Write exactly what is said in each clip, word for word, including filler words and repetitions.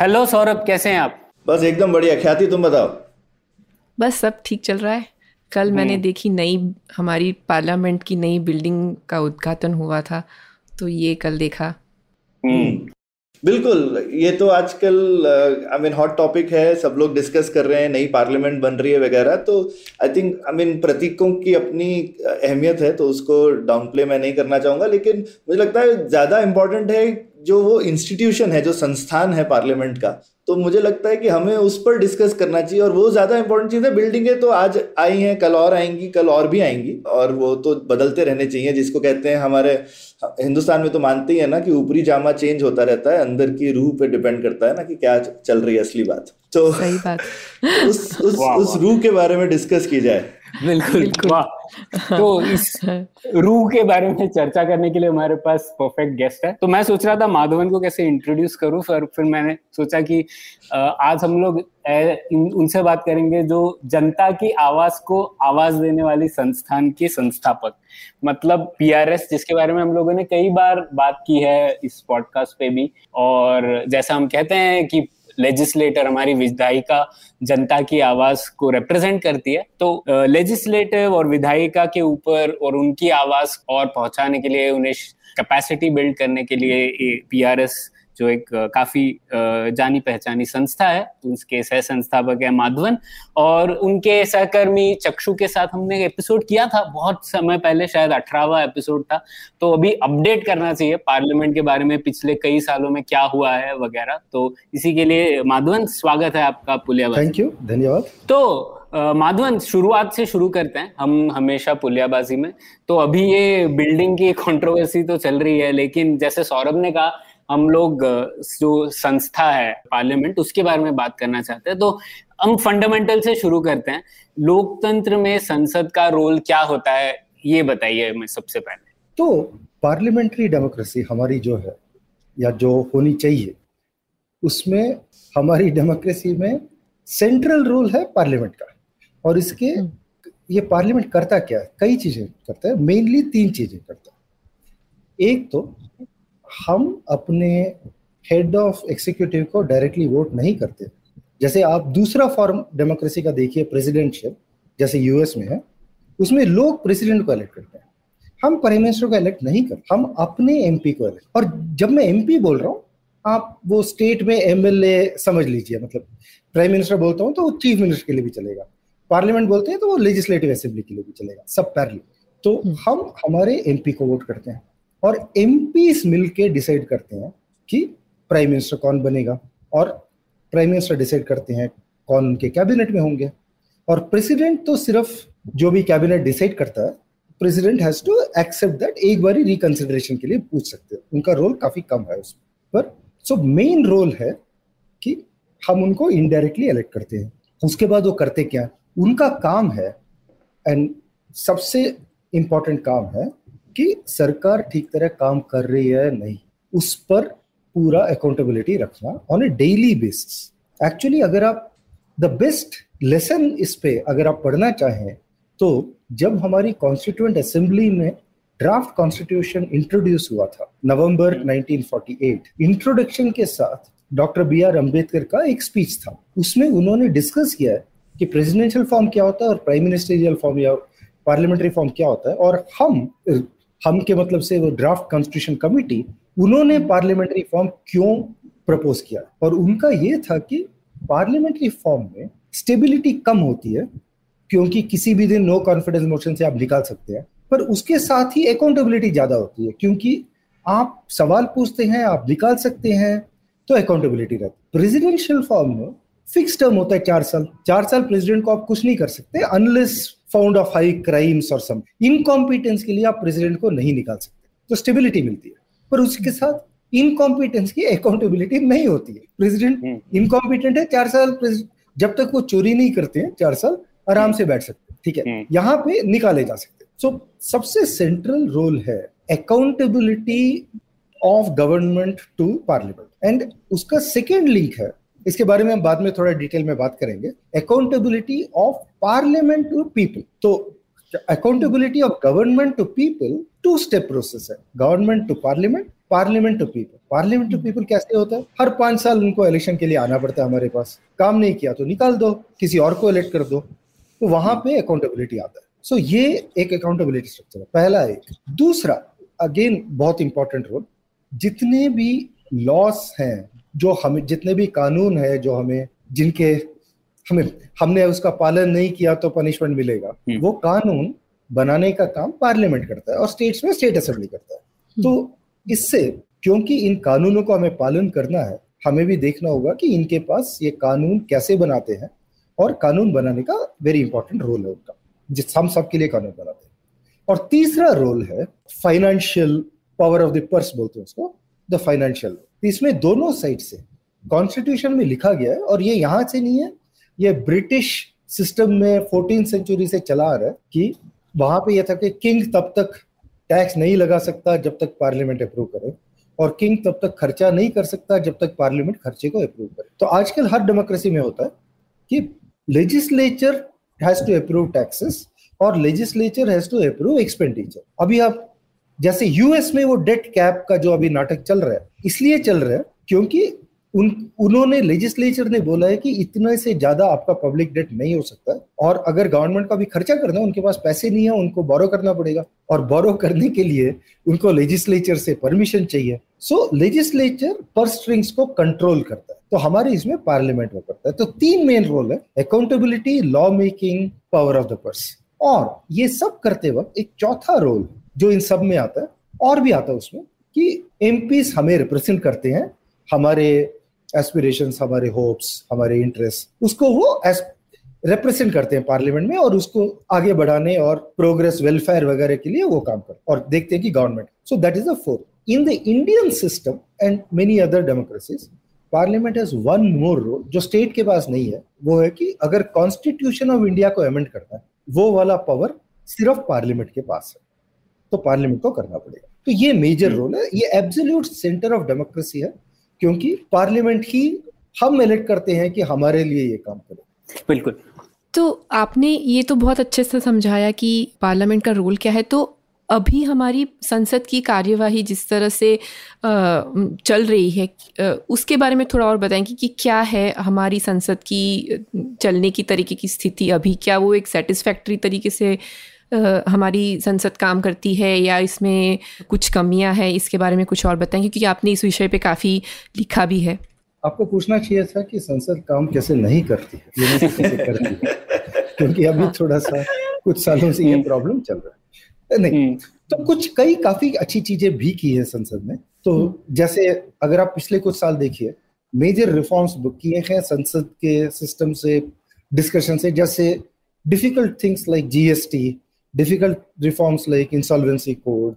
Hello Saurabh, कैसे हैं आप? बस एकदम बढ़िया। ख्याति तुम बताओ? बस सब ठीक चल रहा है। कल मैंने देखी नई हमारी पार्लियामेंट की नई बिल्डिंग का उद्घाटन हुआ था, तो ये कल देखा। बिल्कुल, ये तो आजकल आई मीन हॉट टॉपिक है, सब लोग डिस्कस कर रहे हैं, नई पार्लियामेंट बन रही है वगैरह। तो आई थिंक आई मीन प्रतीकों की अपनी अहमियत है, तो उसको डाउनप्ले मैं नहीं करना चाहूँगा, लेकिन मुझे लगता है ज़्यादा इम्पोर्टेंट है जो वो इंस्टीट्यूशन है, जो संस्थान है पार्लियामेंट का। तो मुझे लगता है कि हमें उस पर डिस्कस करना चाहिए, और वो ज़्यादा इम्पोर्टेंट चीज़ है। बिल्डिंगें तो आज आई हैं, कल और आएंगी, कल और भी आएंगी, और वो तो बदलते रहने चाहिए, जिसको कहते हैं हमारे हिंदुस्तान में तो मानते ही है ना कि ऊपरी जामा चेंज होता रहता है, अंदर की रूह पे डिपेंड करता है ना कि क्या चल रही है असली बात। तो सही बात। उस उस, उस रूह के बारे में डिस्कस की जाए। बिल्कुल, बिल्कुल। वाह। तो इस रूह के बारे में चर्चा करने के लिए हमारे पास परफेक्ट गेस्ट है। तो मैं सोच रहा था माधवन को कैसे इंट्रोड्यूस करूं, पर फिर मैंने सोचा कि आज हम लोग उनसे बात करेंगे जो जनता की आवाज को आवाज देने वाली संस्थान के संस्थापक, मतलब पीआरएस, जिसके बारे में हम लोगों ने कई बार बात की है इस पॉडकास्ट पे भी। और जैसा हम कहते हैं कि लेजिस्लेटर हमारी विधायिका जनता की आवाज को रिप्रेजेंट करती है, तो लेजिस्लेटिव और विधायिका के ऊपर और उनकी आवाज और पहुंचाने के लिए, उन्हें कैपेसिटी बिल्ड करने के लिए पीआरएस जो एक काफी जानी पहचानी संस्था है, उसके सह संस्थापक है माधवन, और उनके सहकर्मी चक्षु के साथ हमने एपिसोड किया था बहुत समय पहले, शायद अठारहवां एपिसोड था। तो अभी अपडेट करना चाहिए पार्लियामेंट के बारे में, पिछले कई सालों में क्या हुआ है वगैरह। तो इसी के लिए माधवन, स्वागत है आपका पुलियाबाजी। थैंक यू, धन्यवाद। तो माधवन, शुरुआत से शुरू करते हैं हम हमेशा पुलियाबाजी में। तो अभी ये बिल्डिंग की कंट्रोवर्सी तो चल रही है, लेकिन जैसे सौरभ ने कहा, हम लोग जो संस्था है पार्लियामेंट, उसके बारे में बात करना चाहते हैं। तो हम फंडामेंटल से शुरू करते हैं। लोकतंत्र में संसद का रोल क्या होता है, ये बताइए मैं सबसे पहले। तो पार्लियामेंट्री डेमोक्रेसी हमारी जो है, या जो होनी चाहिए, उसमें हमारी डेमोक्रेसी में सेंट्रल रोल है पार्लियामेंट का। और इसके ये पार्लियामेंट करता क्या है? कई चीजें करता है, मेनली तीन चीजें करता है। एक तो हम अपने हेड ऑफ एग्जीक्यूटिव को डायरेक्टली वोट नहीं करते। जैसे आप दूसरा फॉर्म डेमोक्रेसी का देखिए, प्रेसिडेंटशिप, जैसे यूएस में है, उसमें लोग प्रेसिडेंट को इलेक्ट करते हैं। हम प्राइम मिनिस्टर को इलेक्ट नहीं करते, हम अपने एमपी को इलेक्ट। और जब मैं एमपी बोल रहा हूँ, आप वो स्टेट में एमएलए समझ लीजिए, मतलब प्राइम मिनिस्टर बोलता हूँ तो वो चीफ मिनिस्टर के लिए भी चलेगा, पार्लियामेंट बोलते हैं तो वो लेजिस्लेटिव असेंबली के लिए भी चलेगा, सब पैरेलल। तो हम हमारे एमपी को वोट करते हैं, और एमपीस मिलके डिसाइड करते हैं कि प्राइम मिनिस्टर कौन बनेगा, और प्राइम मिनिस्टर डिसाइड करते हैं कौन उनके कैबिनेट में होंगे। और प्रेसिडेंट तो सिर्फ जो भी कैबिनेट डिसाइड करता है, president has to accept that, एक बारी रिकंसिडरेशन के लिए पूछ सकते हैं, उनका रोल काफी कम है उसमें। पर सो मेन रोल है कि हम उनको इनडायरेक्टली इलेक्ट करते हैं। उसके बाद वो करते क्या, उनका काम है, एंड सबसे इम्पोर्टेंट काम है कि सरकार ठीक तरह काम कर रही है नहीं, उस पर पूरा अकाउंटेबिलिटी रखना on a daily basis. Actually अगर आप द बेस्ट लेसन इस पे अगर आप पढ़ना चाहें, तो जब हमारी कॉन्स्टिट्यूएंट असेंबली में ड्राफ्ट कॉन्स्टिट्यूशन इंट्रोड्यूस हुआ था November nineteen forty eight, introduction के साथ डॉक्टर बी आर अम्बेडकर का एक स्पीच था, उसमें उन्होंने डिस्कस किया है कि प्रेसिडेंशियल फॉर्म क्या होता है, और प्राइम मिनिस्टरियल फॉर्म या पार्लियामेंट्री फॉर्म क्या होता है। और हम हम के मतलब से वो ड्राफ्ट कॉन्स्टिट्यूशन कमिटी, उन्होंने पार्लियामेंट्री फॉर्म क्यों प्रपोज किया, और उनका ये था कि पार्लियामेंट्री फॉर्म में स्टेबिलिटी कम होती है, क्योंकि किसी भी दिन नो कॉन्फिडेंस मोशन से आप निकाल सकते हैं, पर उसके साथ ही अकाउंटेबिलिटी ज़्यादा होती है, क्योंकि आप सवाल पूछते हैं, आप निकाल सकते हैं, तो अकाउंटेबिलिटी रहती है। प्रेजिडेंशियल फॉर्म में फिक्स टर्म होता है चार साल। चार साल प्रेसिडेंट को आप कुछ नहीं कर सकते, unless found of high crimes और सम इनकॉम्पिटेंस के लिए आप प्रेसिडेंट को नहीं निकाल सकते, तो स्टेबिलिटी मिलती है। पर उसके साथ इनकॉम्पिटेंस की अकाउंटेबिलिटी नहीं होती है। प्रेसिडेंट इनकॉम्पिटेंट है, चार साल जब तक वो चोरी नहीं करते हैं चार साल आराम से बैठ सकते हैं, ठीक है, यहाँ पे निकाले जा सकते हैं। सो सबसे सेंट्रल रोल है accountability of government to parliament, and उसका सेकेंड लिंक है, इसके बारे में हम बाद में थोड़ा डिटेल में बात करेंगे, accountability of parliament to people. तो accountability of government to people two step process है, government to parliament, parliament to people. Parliament to people कैसे होता है, हर पांच साल उनको इलेक्शन के लिए आना पड़ता है, हमारे पास काम नहीं किया तो निकाल दो, किसी और को इलेक्ट कर दो, तो वहां पे अकाउंटेबिलिटी आता है। सो so, ये एक अकाउंटेबिलिटी स्ट्रक्चर है, पहला एक। दूसरा अगेन बहुत इंपॉर्टेंट रोल, जितने भी लॉस हैं जो हमें, जितने भी कानून है जो हमें, जिनके हमें हमने उसका पालन नहीं किया तो पनिशमेंट मिलेगा, वो कानून बनाने का काम पार्लियामेंट करता है और स्टेट्स में स्टेट असेंबली करता है। तो इससे क्योंकि इन कानूनों को हमें पालन करना है, हमें भी देखना होगा कि इनके पास ये कानून कैसे बनाते हैं, और कानून बनाने का वेरी इंपॉर्टेंट रोल है उनका, जिस हम सब के लिए कानून बनाते हैं। और तीसरा रोल है financial power of the purse, बोलते हैं उसको द फाइनेंशियल। इसमें दोनों साइड से कॉन्स्टिट्यूशन में लिखा गया है, और ये यहाँ से नहीं है, ये ब्रिटिश सिस्टम में फोर्टीन सेंचुरी से चला आ रहा है, कि वहाँ पे यह था कि किंग तब तक टैक्स नहीं लगा सकता जब तक पार्लियामेंट अप्रूव करे, और किंग तब तक खर्चा नहीं कर सकता जब तक पार्लियामेंट खर्चे को अप्रूव करे। तो आजकल हर डेमोक्रेसी में होता है कि legislature has to approve taxes और legislature has to approve expenditure. अभी आप जैसे यूएस में वो डेट कैप का जो अभी नाटक चल रहा है, इसलिए चल रहा है क्योंकि उन उन्होंने लेजिस्लेचर ने बोला है कि इतने से ज्यादा आपका पब्लिक डेट नहीं हो सकता है, और अगर गवर्नमेंट का भी खर्चा करना है, उनके पास पैसे नहीं है, उनको बोरो करना पड़ेगा, और बोरो करने के लिए उनको लेजिस्लेचर से परमिशन चाहिए। सो लेजिस्लेचर पर्स स्ट्रिंग्स को कंट्रोल करता है, तो हमारे इसमें पार्लियामेंट वो करता है। तो तीन मेन रोल है, accountability, law making, power of the purse. और ये सब करते वक्त एक चौथा रोल जो इन सब में आता है, और भी आता है उसमें, कि एमपीस हमें रिप्रेजेंट करते हैं, हमारे एस्पिरेशंस, हमारे होप्स, हमारे इंटरेस्ट, उसको वो रिप्रेजेंट करते हैं पार्लियामेंट में, और उसको आगे बढ़ाने और प्रोग्रेस, वेलफेयर वगैरह के लिए वो काम करते हैं, और देखते हैं कि government. So that is the fourth. In the Indian system and many other democracies, parliament has one more role जो स्टेट के पास नहीं है, वो है कि अगर कॉन्स्टिट्यूशन ऑफ इंडिया को अमेंड करना है, वो वाला पावर सिर्फ पार्लियामेंट के पास है, तो पार्लियामेंट को करना पड़ेगा। तो ये मेजर रोल है, ये एब्सोल्यूट सेंटर ऑफ डेमोक्रेसी है, क्योंकि पार्लियामेंट ही हम इलेक्ट करते हैं कि हमारे लिए ये काम करे। बिल्कुल। तो आपने ये तो बहुत अच्छे से समझाया कि पार्लियामेंट का रोल क्या है। तो अभी हमारी संसद की कार्यवाही जिस तरह से चल रही है, उसके बारे में थोड़ा और बताएं कि, कि क्या है हमारी संसद की चलने की तरीके की स्थिति अभी, क्या वो एक सेटिस्फैक्ट्री तरीके से हमारी संसद काम करती है, या इसमें कुछ कमियां हैं, इसके बारे में कुछ और बताएं, क्योंकि आपने इस विषय पे काफ़ी लिखा भी है। आपको पूछना चाहिए था कि संसद काम कैसे नहीं करती है, कैसे करती है, क्योंकि अभी थोड़ा सा कुछ सालों से ये प्रॉब्लम चल रहा है। नहीं तो कुछ कई काफी अच्छी चीजें भी की है संसद ने। तो जैसे अगर आप पिछले कुछ साल देखिए, मेजर रिफॉर्म्स बुक किए हैं संसद के सिस्टम से, डिस्कशन से, जैसे difficult things like GST, difficult reforms like insolvency code,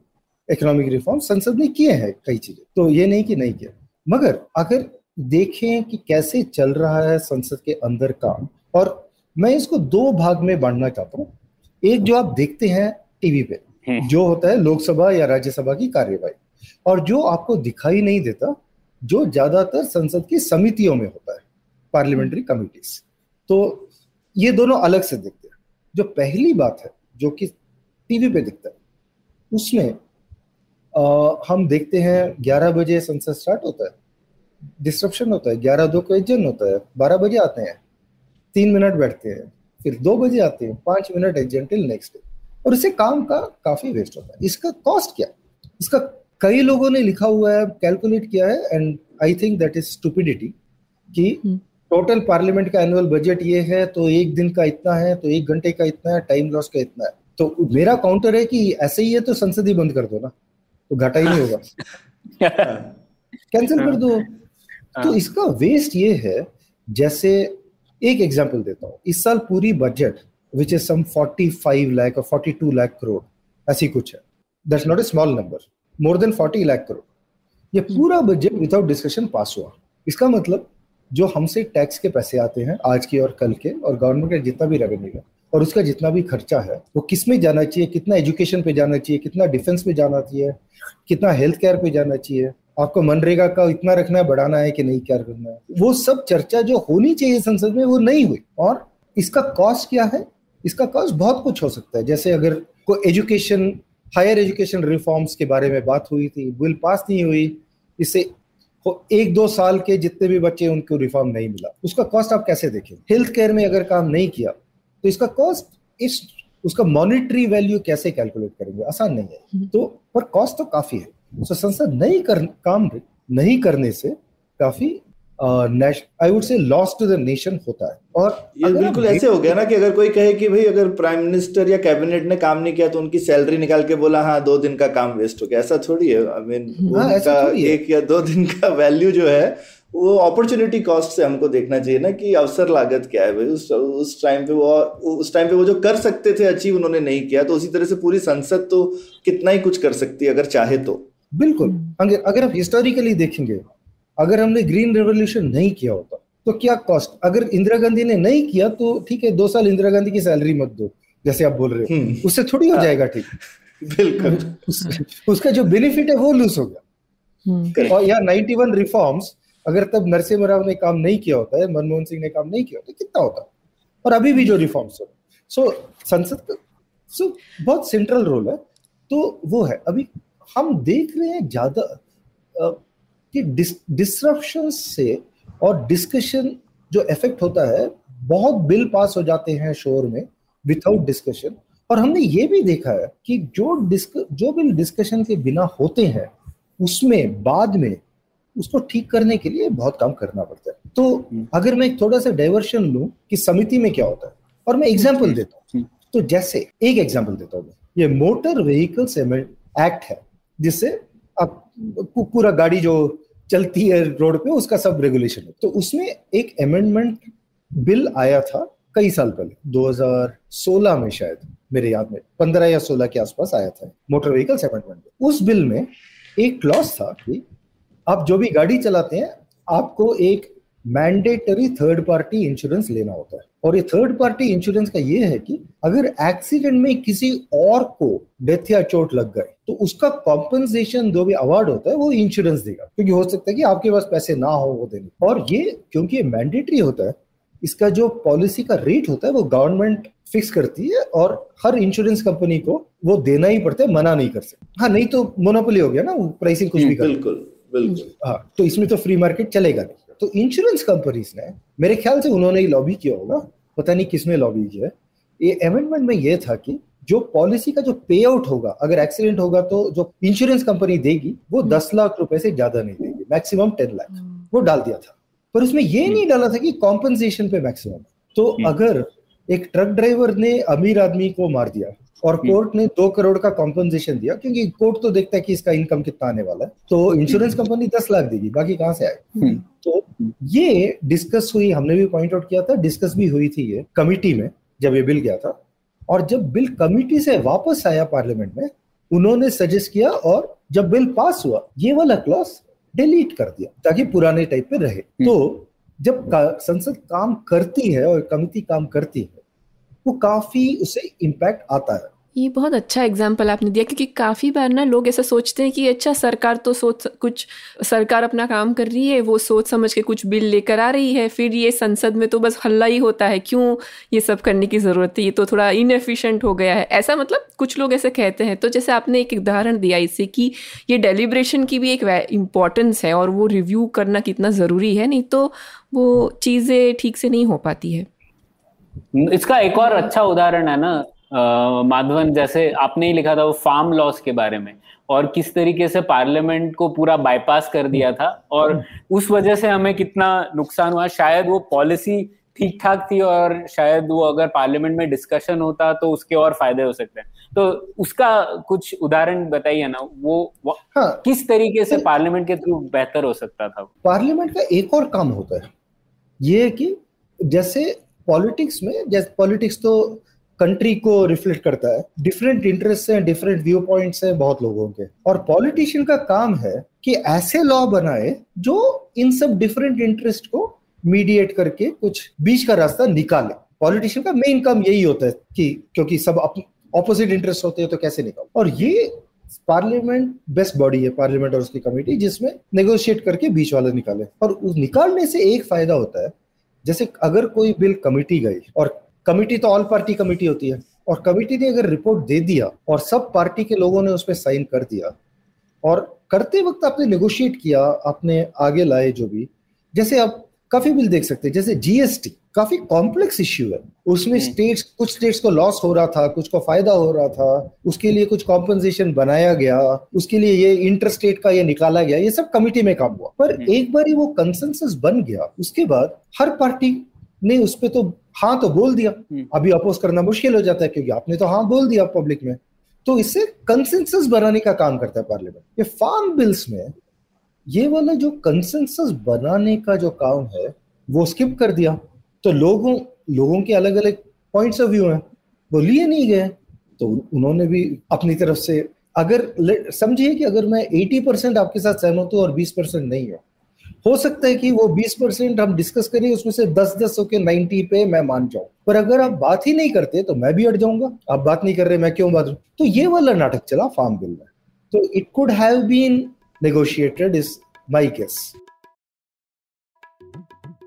economic reforms संसद ने किए हैं कई चीजें, तो ये नहीं कि नहीं किया। मगर अगर देखें कि कैसे चल रहा है संसद के अंदर काम, और मैं इसको दो भाग में बांटना चाहता हूँ। एक जो आप देखते हैं टीवी पे जो होता है लोकसभा या राज्यसभा की कार्यवाही, और जो आपको दिखाई नहीं देता, जो ज्यादातर संसद की समितियों में होता है, पार्लियामेंट्री कमिटीज। तो ये दोनों अलग से देखते हैं। जो पहली बात है जो कि टीवी पे दिखता है, उसमें आ, हम देखते हैं ग्यारह बजे संसद स्टार्ट होता है, डिस्ट्रप्शन होता है, ग्यारह दो क्वेश्चन होता है, बारह बजे आते हैं, तीन मिनट बैठते हैं, फिर दो बजे आते हैं, पाँच मिनट एजेंटिल नेक्स्ट डे, और इससे काम का काफी वेस्ट होता है। इसका कॉस्ट क्या, इसका कई लोगों ने लिखा हुआ है, कैलकुलेट किया है, and I think that is stupidity, कि टोटल पार्लियामेंट का एनुअल बजट ये है, तो एक दिन का इतना है, तो एक घंटे का इतना है, टाइम लॉस का इतना है। तो मेरा काउंटर है कि ऐसे ही है तो संसद ही बंद कर दो ना, तो घाटा ही नहीं होगा, कैंसिल कर दो। तो इसका वेस्ट ये है, जैसे एक एग्जाम्पल देता हूँ, इस साल पूरी budget which is some forty-five lakh or forty-two lakh crore, ऐसी कुछ है, that's not a small number, more than forty lakh crore, ये पूरा बजट विदाउट डिस्कशन पास हुआ। इसका मतलब जो हमसे टैक्स के पैसे आते हैं आज के और कल के, और गवर्नमेंट का जितना भी रेवेन्यू है और उसका जितना भी खर्चा है, वो किस में जाना चाहिए, कितना एजुकेशन पे जाना चाहिए, कितना डिफेंस पे जाना चाहिए, कितना हेल्थ केयर पे जाना चाहिए, आपको मनरेगा का इतना रखना है, बढ़ाना है कि नहीं, क्या करना है, वो सब चर्चा जो होनी चाहिए संसद में वो नहीं हुई। और इसका कॉस्ट क्या है? इसका कॉस्ट बहुत कुछ हो सकता है। जैसे अगर कोई एजुकेशन, हायर एजुकेशन रिफॉर्म्स के बारे में बात हुई थी, बिल पास नहीं हुई, इससे एक दो साल के जितने भी बच्चे उनको रिफॉर्म नहीं मिला, उसका कॉस्ट आप कैसे देखें। हेल्थ केयर में अगर काम नहीं किया तो इसका कॉस्ट, इस उसका मॉनिटरी वैल्यू कैसे कैलकुलेट करेंगे, आसान नहीं है। तो पर कॉस्ट तो काफी है। सो संसद नहीं कर, काम नहीं करने से काफी I would say loss to the nation होता है। और ये बिल्कुल ऐसे हो गया ना कि अगर कोई कहे कि भाई अगर प्राइम मिनिस्टर या कैबिनेट ने काम नहीं किया तो उनकी सैलरी निकाल के बोला हाँ दो दिन का काम वेस्ट हो गया, ऐसा थोड़ी है। आई I मीन mean, हाँ, उनका एक या दो दिन का वैल्यू जो है वो अपॉर्चुनिटी कॉस्ट से हमको देखना चाहिए ना कि अवसर लागत क्या है भाई। उस उस टाइम पे वो उस टाइम पे वो जो कर सकते थे अचीव उन्होंने नहीं किया, तो उसी तरह से पूरी संसद तो कितना ही कुछ कर सकती है अगर चाहे तो। बिल्कुल, अगर आप हिस्टोरिकली देखेंगे, अगर हमने ग्रीन रेवोल्यूशन नहीं किया होता तो क्या कॉस्ट, अगर इंदिरा गांधी ने नहीं किया तो ठीक है दो साल इंदिरा गांधी की सैलरी मत दो जैसे आप बोल रहे हो, उससे थोड़ी हो जाएगा ठीक। बिल्कुल उस, उसका जो बेनिफिट है वो लूज हो गया। और या इक्यानवे रिफॉर्म्स अगर तब नरसिम्हा राव ने काम नहीं किया होता है, मनमोहन सिंह ने काम नहीं किया होता, कितना होता। और अभी भी जो रिफॉर्म्स हो, सो संसद का सो बहुत सेंट्रल रोल है। तो वो है, अभी हम देख रहे हैं ज्यादा कि डिस्ट्रप्शन से और डिस्कशन जो इफेक्ट होता है, बहुत बिल पास हो जाते हैं शोर में विदाउट डिस्कशन। और हमने ये भी देखा है कि जो डिस्क जो बिल डिस्कशन के बिना होते हैं उसमें बाद में उसको ठीक करने के लिए बहुत काम करना पड़ता है। तो अगर मैं थोड़ा सा डाइवर्शन लूं कि समिति में क्या होता है, और मैं एग्जाम्पल देता हूँ, तो जैसे एक एग्जाम्पल देता हूँ, ये मोटर व्हीकल्स एक्ट है जिससे अब पूरा गाड़ी जो चलती है रोड पे उसका सब रेगुलेशन है। तो उसमें एक अमेंडमेंट बिल आया था कई साल पहले, दो हज़ार सोलह में शायद, मेरे याद में पंद्रह या सोलह के आसपास आया था मोटर व्हीकल्स अमेंडमेंट। उस बिल में एक क्लॉज था कि आप जो भी गाड़ी चलाते हैं आपको एक मैंडेटरी थर्ड पार्टी इंश्योरेंस लेना होता है। और ये थर्ड पार्टी इंश्योरेंस का ये है कि अगर एक्सीडेंट में किसी और को डेथ या चोट लग गए तो उसका कॉम्पनसेशन जो भी अवार्ड होता है वो इंश्योरेंस देगा, क्योंकि हो सकता है कि आपके पास पैसे ना हो वो देने। और ये क्योंकि ये मैंडेटरी होता है, इसका जो पॉलिसी का रेट होता है वो गवर्नमेंट फिक्स करती है और हर इंश्योरेंस कंपनी को वो देना ही पड़ता है, मना नहीं कर सकते। हाँ, नहीं तो मोनोपोली हो गया ना, प्राइसिंग कुछ भी। बिल्कुल बिल्कुल, हाँ, तो इसमें तो फ्री मार्केट चलेगा नहीं। तो इंश्योरेंस कंपनीज ने, मेरे ख्याल से उन्होंने ही लॉबी किया होगा, पता नहीं किसने लॉबी किया है। ये अमेंडमेंट में ये था कि जो पॉलिसी का जो पे आउट होगा अगर एक्सीडेंट होगा तो जो इंश्योरेंस कंपनी देगी वो दस लाख रुपए से ज्यादा नहीं देगी, मैक्सिमम दस लाख, वो डाल दिया था। पर उसमें ये नहीं डाला था कि कॉम्पनसेशन पे मैक्सिमम। तो अगर एक ट्रक ड्राइवर ने अमीर आदमी को मार दिया और कोर्ट ने दो करोड़ का कॉम्पनसेशन दिया, क्योंकि कोर्ट तो देखता है कि इसका इनकम कितना आने वाला है, तो इंश्योरेंस कंपनी दस लाख देगी, बाकी कहाँ से आए। तो ये डिस्कस हुई, हमने भी पॉइंट आउट किया था, डिस्कस भी हुई थी ये कमिटी में जब ये बिल गया था। और जब बिल कमिटी से वापस आया पार्लियामेंट में, उन्होंने सजेस्ट किया और जब बिल पास हुआ ये वाला क्लॉज डिलीट कर दिया ताकि पुराने टाइप पे रहे। तो जब का, संसद काम करती है और कमिटी काम करती है, वो काफी उसे इम्पैक्ट आता है। ये बहुत अच्छा एग्जाम्पल आपने दिया, क्योंकि काफी बार ना लोग ऐसा सोचते हैं कि अच्छा सरकार तो सोच कुछ सरकार अपना काम कर रही है, वो सोच समझ के कुछ बिल लेकर आ रही है, फिर ये संसद में तो बस हल्ला ही होता है, क्यों ये सब करने की जरूरत है, ये तो थोड़ा इनएफिशिएंट हो गया है, ऐसा मतलब कुछ लोग ऐसे कहते हैं। तो जैसे आपने एक उदाहरण दिया इससे कि ये डेलिब्रेशन की भी एक इम्पोर्टेंस है और वो रिव्यू करना कितना ज़रूरी है, नहीं तो वो चीज़ें ठीक से नहीं हो पाती है। इसका एक और अच्छा उदाहरण है ना माधवन, जैसे आपने ही लिखा था वो फार्म लॉस के बारे में, और किस तरीके से पार्लियामेंट को पूरा बाईपास कर दिया था और उस वजह से हमें कितना नुकसान हुआ। शायद वो पॉलिसी ठीक ठाक थी और शायद वो अगर पार्लियामेंट में डिस्कशन होता तो उसके और फायदे हो सकते हैं। तो उसका कुछ उदाहरण बताइए ना, वो, वो हाँ, किस तरीके से पार्लियामेंट के थ्रू बेहतर हो सकता था। पार्लियामेंट का एक और काम होता है ये कि जैसे पॉलिटिक्स में, जैसे पॉलिटिक्स तो कंट्री को रिफ्लेक्ट करता है। डिफरेंट इंटरेस्ट हैं, डिफरेंट व्यू पॉइंट्स हैं बहुत लोगों के, और पॉलिटिशियन का काम है कि ऐसे लॉ बनाए जो इन सब डिफरेंट इंटरेस्ट को मीडिएट करके कुछ बीच का रास्ता निकाले। पॉलिटिशियन का मेन काम यही होता है कि क्योंकि सब ऑपोजिट इंटरेस्ट होते हैं तो कैसे निकाल, और ये पार्लियामेंट बेस्ट बॉडी है, पार्लियामेंट और उसकी कमेटी, जिसमें नेगोशिएट करके बीच वाला निकाले। और निकालने से एक फायदा होता है, जैसे अगर कोई बिल कमेटी गई, और कमेटी तो ऑल पार्टी कमेटी होती है, और कमेटी ने अगर रिपोर्ट दे दिया और सब पार्टी के लोगों ने उस पर साइन कर दिया, और करते वक्त आपने नेगोशिएट किया, आपने आगे लाए जो भी, जैसे आप काफी बिल देख सकते हैं, जैसे जीएसटी काफी कॉम्प्लेक्स इश्यू है, उसमें स्टेट्स, कुछ स्टेट्स को लॉस हो रहा था, कुछ को फायदा हो रहा था, उसके लिए कुछ कॉम्पनसेशन बनाया गया, उसके लिए ये इंटरस्टेट का ये निकाला गया, ये सब कमिटी में काम हुआ। पर एक बार ही वो कंसेंसस बन गया, उसके बाद हर पार्टी ने उस पर तो हाँ तो बोल दिया, अभी अपोज करना मुश्किल हो जाता है क्योंकि आपने तो हाँ बोल दिया पब्लिक में। तो इससे कंसेंसस बनाने का काम करता है पार्लियामेंट। ये फार्म बिल्स में ये वाला जो कंसेंसस बनाने का जो काम है वो स्किप कर दिया, तो लोगों लोगों के अलग अलग पॉइंट्स ऑफ व्यू हैं, वो लिए नहीं गए, तो उन्होंने भी अपनी तरफ से, अगर समझिए कि अगर मैं अस्सी परसेंट आपके साथ सहमत हूँ और बीस परसेंट नहीं हो, हो सकता है कि वो बीस परसेंट हम डिस्कस करें, उसमें से दस दस होके नब्बे पे मैं मान जाऊँ, पर अगर आप बात ही नहीं करते तो मैं भी अड़ जाऊंगा, आप बात नहीं कर रहे मैं क्यों बात करूँ। तो ये वाला नाटक चला फार्म बिल में, तो it could have been negotiated is my guess.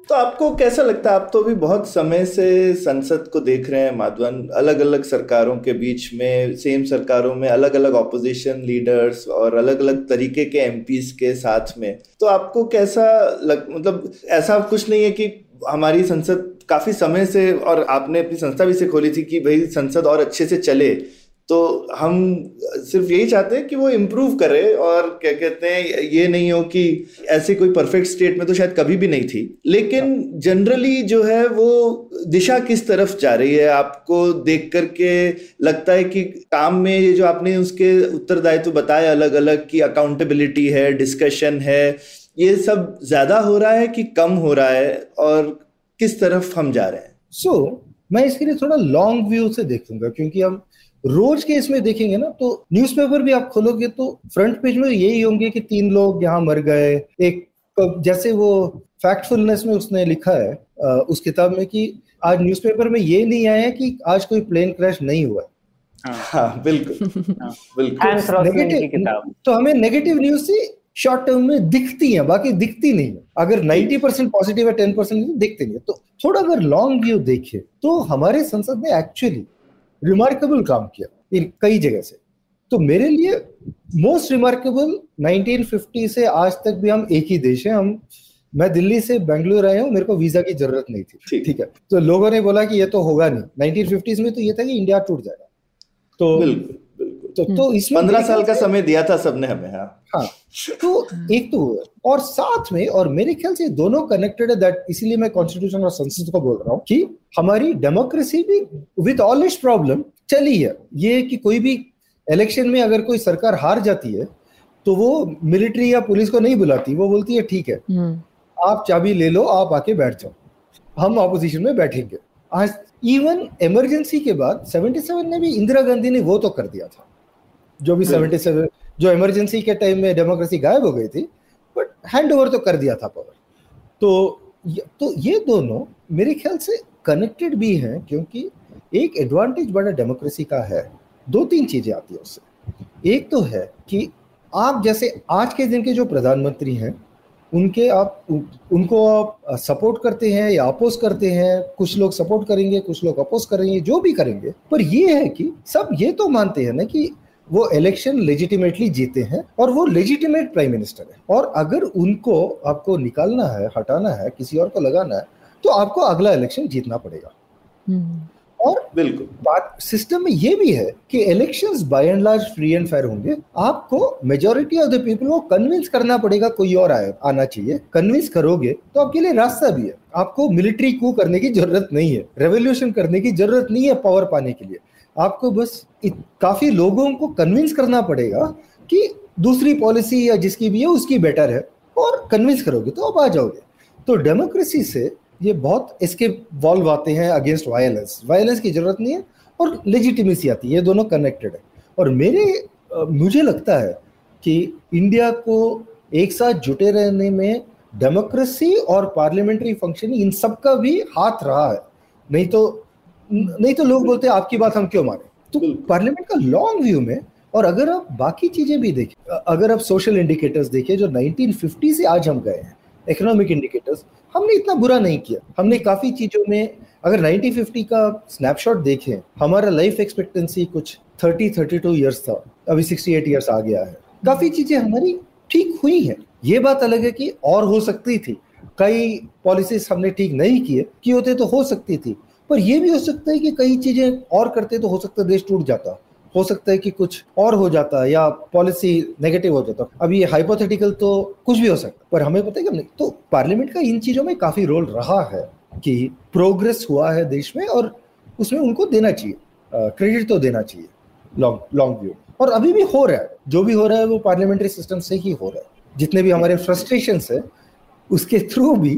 तो आपको कैसा लगता है, आप तो भी बहुत समय से संसद को देख रहे हैं माधवन, अलग अलग सरकारों के बीच में, सेम सरकारों में अलग अलग ऑपोजिशन लीडर्स और अलग अलग तरीके के एमपीज के साथ में, तो आपको कैसा लग, मतलब ऐसा कुछ नहीं है कि हमारी संसद काफी समय से, और आपने अपनी संस्था भी से खोली थी कि भाई संसद और अच्छे से चले, तो हम सिर्फ यही चाहते हैं कि वो इम्प्रूव करे, और क्या कहते हैं, ये नहीं हो कि ऐसी कोई परफेक्ट स्टेट में तो शायद कभी भी नहीं थी, लेकिन जनरली जो है वो दिशा किस तरफ जा रही है, आपको देख करके लगता है कि काम में ये जो आपने उसके उत्तरदायित्व बताए अलग अलग, कि अकाउंटेबिलिटी है, डिस्कशन है, ये सब ज्यादा हो रहा है कि कम हो रहा है, और किस तरफ हम जा रहे हैं? सो so, मैं इसके लिए थोड़ा लॉन्ग व्यू से देखूंगा, क्योंकि हम रोज के इसमें देखेंगे ना, तो न्यूज़पेपर भी आप खोलोगे तो फ्रंट पेज में यही होंगे कि तीन लोग यहाँ मर गए। एक जैसे वो फैक्टफुलनेस में उसने लिखा है उस किताब में कि आज न्यूज़पेपर में ये नहीं आया कि आज कोई प्लेन क्रैश नहीं हुआ। हाँ बिल्कुल बिल्कुल, नेगेटिव, तो हमें नेगेटिव न्यूज से शॉर्ट टर्म में दिखती है, बाकी दिखती नहीं है। अगर नब्बे परसेंट पॉजिटिव है, दस परसेंट दिखती नहीं है। तो थोड़ा अगर लॉन्ग व्यू देखे तो हमारे संसद में एक्चुअली रिमार्केबल काम किया इन कई जगह से। तो मेरे लिए मोस्ट रिमार्केबल, उन्नीस सौ पचास से आज तक भी हम एक ही देश है, हम मैं दिल्ली से बेंगलुरु आया हूँ, मेरे को वीजा की जरूरत नहीं थी, ठीक है, तो लोगों ने बोला कि ये तो होगा नहीं, उन्नीस सौ पचास में तो ये था कि इंडिया टूट जाएगा, तो बिल्कुल बिल्कुल, तो, तो इसमें पंद्रह साल का समय दिया था सबने हमें। हाँ हाँ, तो एक तो और साथ में, और मेरे ख्याल से दोनों कनेक्टेड है, दैट इसीलिए मैं कॉन्स्टिट्यूशन और संसद को बोल रहा हूँ कि हमारी डेमोक्रेसी भी विद ऑल इट्स प्रॉब्लम चली है। ये कि कोई भी इलेक्शन में अगर कोई सरकार हार जाती है तो वो मिलिट्री या पुलिस को नहीं बुलाती, वो बोलती है ठीक है आप चाबी ले लो, आप आके बैठ जाओ, हम ऑपोजिशन में बैठेंगे। आज इवन इमरजेंसी के बाद सतहत्तर ने भी, इंदिरा गांधी ने वो तो कर दिया था जो भी सतहत्तर, जो इमरजेंसी के टाइम में डेमोक्रेसी गायब हो गई थी, बट हैंड ओवर तो कर दिया था पावर। तो तो ये दोनों मेरे ख्याल से कनेक्टेड भी हैं, क्योंकि एक एडवांटेज बड़ा डेमोक्रेसी का है, दो तीन चीजें आती है उससे। एक तो है कि आप जैसे आज के दिन के जो प्रधानमंत्री हैं उनके आप उन, उनको आप सपोर्ट करते हैं या अपोज करते हैं, कुछ लोग सपोर्ट करेंगे, कुछ लोग अपोज करेंगे, जो भी करेंगे, पर ये है कि सब ये तो मानते हैं ना कि वो इलेक्शन लेजिटिमेटली जीते हैं और वो लेजिटिमेट प्राइम मिनिस्टर है, और अगर उनको आपको निकालना है, हटाना है, किसी और को लगाना है, तो आपको अगला इलेक्शन जीतना पड़ेगा। और बिल्कुल बात सिस्टम में ये भी है कि elections by and large free and fair होंगे, आपको मेजॉरिटी ऑफ द पीपल को कन्विंस करना पड़ेगा, कोई और आए आना चाहिए, कन्विंस करोगे तो आपके लिए रास्ता भी है, आपको मिलिट्री कू करने की जरूरत नहीं है, रेवोल्यूशन करने की जरूरत नहीं है पावर पाने के लिए, आपको बस इत, काफी लोगों को कन्विंस करना पड़ेगा कि दूसरी पॉलिसी या जिसकी भी है उसकी बेटर है, और कन्विंस करोगे तो आप आ जाओगे। तो डेमोक्रेसी से ये बहुत इसके वॉल्व आते हैं अगेंस्ट वायलेंस, वायलेंस की जरूरत नहीं है, और लेजिटिमेसी आती है, ये दोनों कनेक्टेड है। और मेरे मुझे लगता है कि इंडिया को एक साथ जुटे रहने में डेमोक्रेसी और पार्लियामेंट्री फंक्शनिंग इन सब का भी हाथ रहा है। नहीं तो नहीं तो लोग बोलते हैं आपकी बात हम क्यों माने। तो पार्लियामेंट का लॉन्ग व्यू में, और अगर आप बाकी चीज़ें भी देखें, अगर आप सोशल इंडिकेटर्स देखिए जो नाइनटीन फिफ्टी से आज हम गए हैं, इकोनॉमिक इंडिकेटर्स, हमने इतना बुरा नहीं किया। हमने काफ़ी चीज़ों में, अगर नाइनटीन फिफ्टी का स्नैपशॉट देखें, हमारा लाइफ एक्सपेक्टेंसी कुछ थर्टी थर्टी टू ईयर्स था, अभी सिक्सटी एट ईयर्स आ गया है। काफ़ी चीज़ें हमारी ठीक हुई हैं। ये बात अलग है कि और हो सकती थी, कई पॉलिसीज हमने ठीक नहीं किए, की होते तो हो सकती थी। पर यह भी हो सकता है कि कई चीज़ें और करते तो हो सकता है देश टूट जाता, हो सकता है कि कुछ और हो जाता या पॉलिसी नेगेटिव हो जाता। अब ये हाइपोथेटिकल तो कुछ भी हो सकता, पर हमें पता है कि तो पार्लियामेंट का इन चीज़ों में काफ़ी रोल रहा है कि प्रोग्रेस हुआ है देश में, और उसमें उनको देना चाहिए क्रेडिट तो देना चाहिए लॉन्ग लॉन्ग व्यू। और अभी भी हो रहा है, जो भी हो रहा है वो पार्लियामेंट्री सिस्टम से ही हो रहा है। जितने भी हमारे फ्रस्ट्रेशंस है उसके थ्रू भी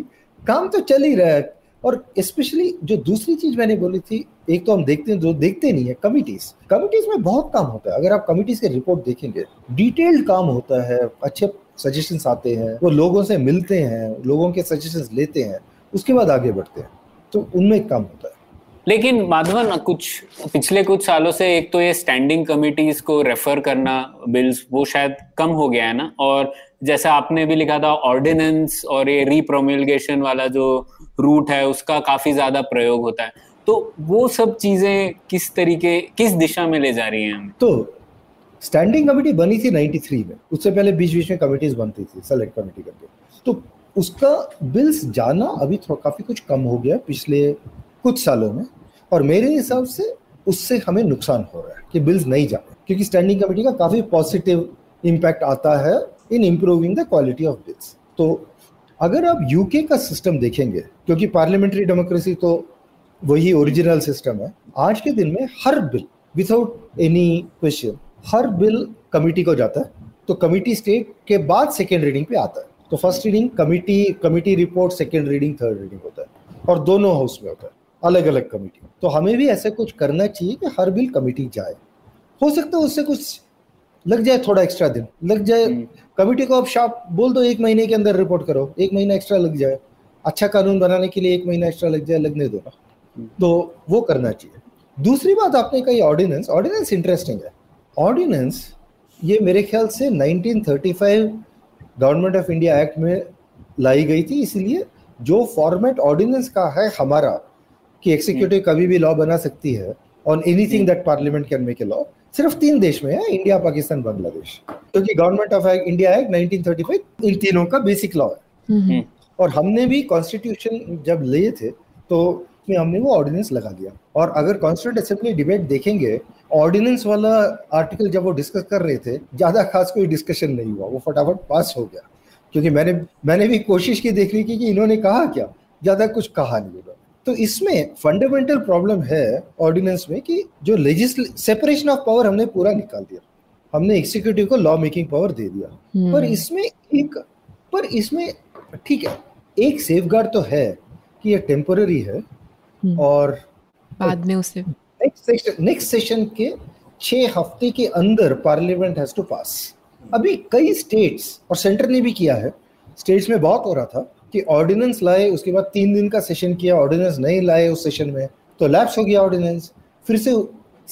काम तो चल ही रहा है। और स्पेशली जो दूसरी चीज मैंने बोली थी, एक तो हम देखते हैं, जो देखते नहीं है, कमिटीज कमिटीज में बहुत काम होता है। अगर आप कमिटीज के रिपोर्ट देखेंगे, डिटेल्ड काम होता है, अच्छे सजेशंस आते हैं, वो लोगों से मिलते हैं, लोगों के सजेशंस लेते हैं, उसके बाद आगे बढ़ते हैं, तो उनमें काम होता है। लेकिन माधवन, कुछ पिछले कुछ सालों से एक तो ये स्टैंडिंग कमिटीज को रेफर करना बिल्स, वो शायद कम हो गया है ना। और जैसा आपने भी लिखा था, ऑर्डिनेंस और ये रीप्रोम्युलगेशन वाला जो रूट है उसका काफी ज्यादा प्रयोग होता है। तो वो सब चीजें किस तरीके, किस दिशा में ले जा रही हैं? तो स्टैंडिंग कमेटी बनी थी नाइनटी थ्री में, उससे पहले बीच बीच में कमेटीज बनती थी, सेलेक्ट कमेटी करके। तो उसका बिल्स जाना अभी थोड़ा काफी कुछ कम हो गया पिछले कुछ सालों में, और मेरे हिसाब से उससे हमें नुकसान हो रहा है कि बिल्स नहीं जा रहे, क्योंकि स्टैंडिंग कमेटी का काफी पॉजिटिव इम्पैक्ट आता है in improving the quality of bills. तो अगर आप यूके का सिस्टम देखेंगे, क्योंकि पार्लियामेंट्री डेमोक्रेसी तो वही ओरिजिनल सिस्टम है, आज के दिन में हर बिल विदाउट एनी क्वेश्चन, हर बिल कमेटी को जाता है। तो कमेटी स्टेट के बाद सेकेंड रीडिंग पे आता है। तो first reading committee, committee report, second reading, third reading होता है, और दोनों हाउस में होता है, अलग अलग कमेटी। तो हमें भी ऐसा कुछ करना चाहिए कि हर बिल कमेटी जाए। हो सकता है उससे कुछ लग जाए, थोड़ा एक्स्ट्रा दिन लग जाए। कमेटी को आप शार्प बोल दो एक महीने के अंदर रिपोर्ट करो, एक महीना एक्स्ट्रा लग जाए। अच्छा कानून बनाने के लिए एक महीना एक्स्ट्रा लग जाए, लगने दो ना। तो वो करना चाहिए। दूसरी बात आपने कही ऑर्डिनेंस, ऑर्डिनेंस इंटरेस्टिंग है। ऑर्डिनेंस ये मेरे ख्याल से nineteen thirty five government of India act में लाई गई थी, इसलिए जो फॉर्मेट ऑर्डिनेंस का है हमारा कि एग्जीक्यूटिव कभी भी लॉ बना सकती है on anything that parliament can make a law, सिर्फ तीन देश में है, इंडिया, पाकिस्तान, बांग्लादेश। क्योंकि government of India act nineteen thirty five इन तीनों का बेसिक लॉ है, और हमने भी कॉन्स्टिट्यूशन जब लिए थे तो हमने वो ऑर्डिनेंस लगा दिया। और अगर कॉन्स्टिट्यूएंट असेंबली डिबेट देखेंगे, ऑर्डिनेंस वाला आर्टिकल जब वो डिस्कस कर रहे थे, ज्यादा खास कोई डिस्कशन नहीं हुआ, वो फटाफट पास हो गया। क्योंकि मैंने मैंने भी कोशिश की देखने की कि इन्होंने कहा क्या, ज्यादा कुछ कहा नहीं होगा। तो इसमें फंडामेंटल प्रॉब्लम है ऑर्डिनेंस में कि जो लेजिस्लेटिव सेपरेशन ऑफ पावर हमने पूरा निकाल दिया, हमने एग्जीक्यूटिव को लॉ मेकिंग पावर दे दिया। hmm. पर इसमें एक पर इसमें ठीक है, एक सेफगार्ड तो है कि ये टेम्पोररी है। hmm. और बाद में उसे नेक्स्ट सेशन नेक्स्ट सेशन के छह हफ्ते के अंदर पार्लियामेंट हैज टू पास। अभी कई स्टेट्स और सेंटर ने भी किया है, स्टेट्स में बहुत हो रहा था कि ऑर्डिनेंस लाए, उसके बाद तीन दिन का सेशन किया, ऑर्डिनेंस नहीं लाए उस सेशन में, तो लैप्स हो गया ऑर्डिनेंस, फिर से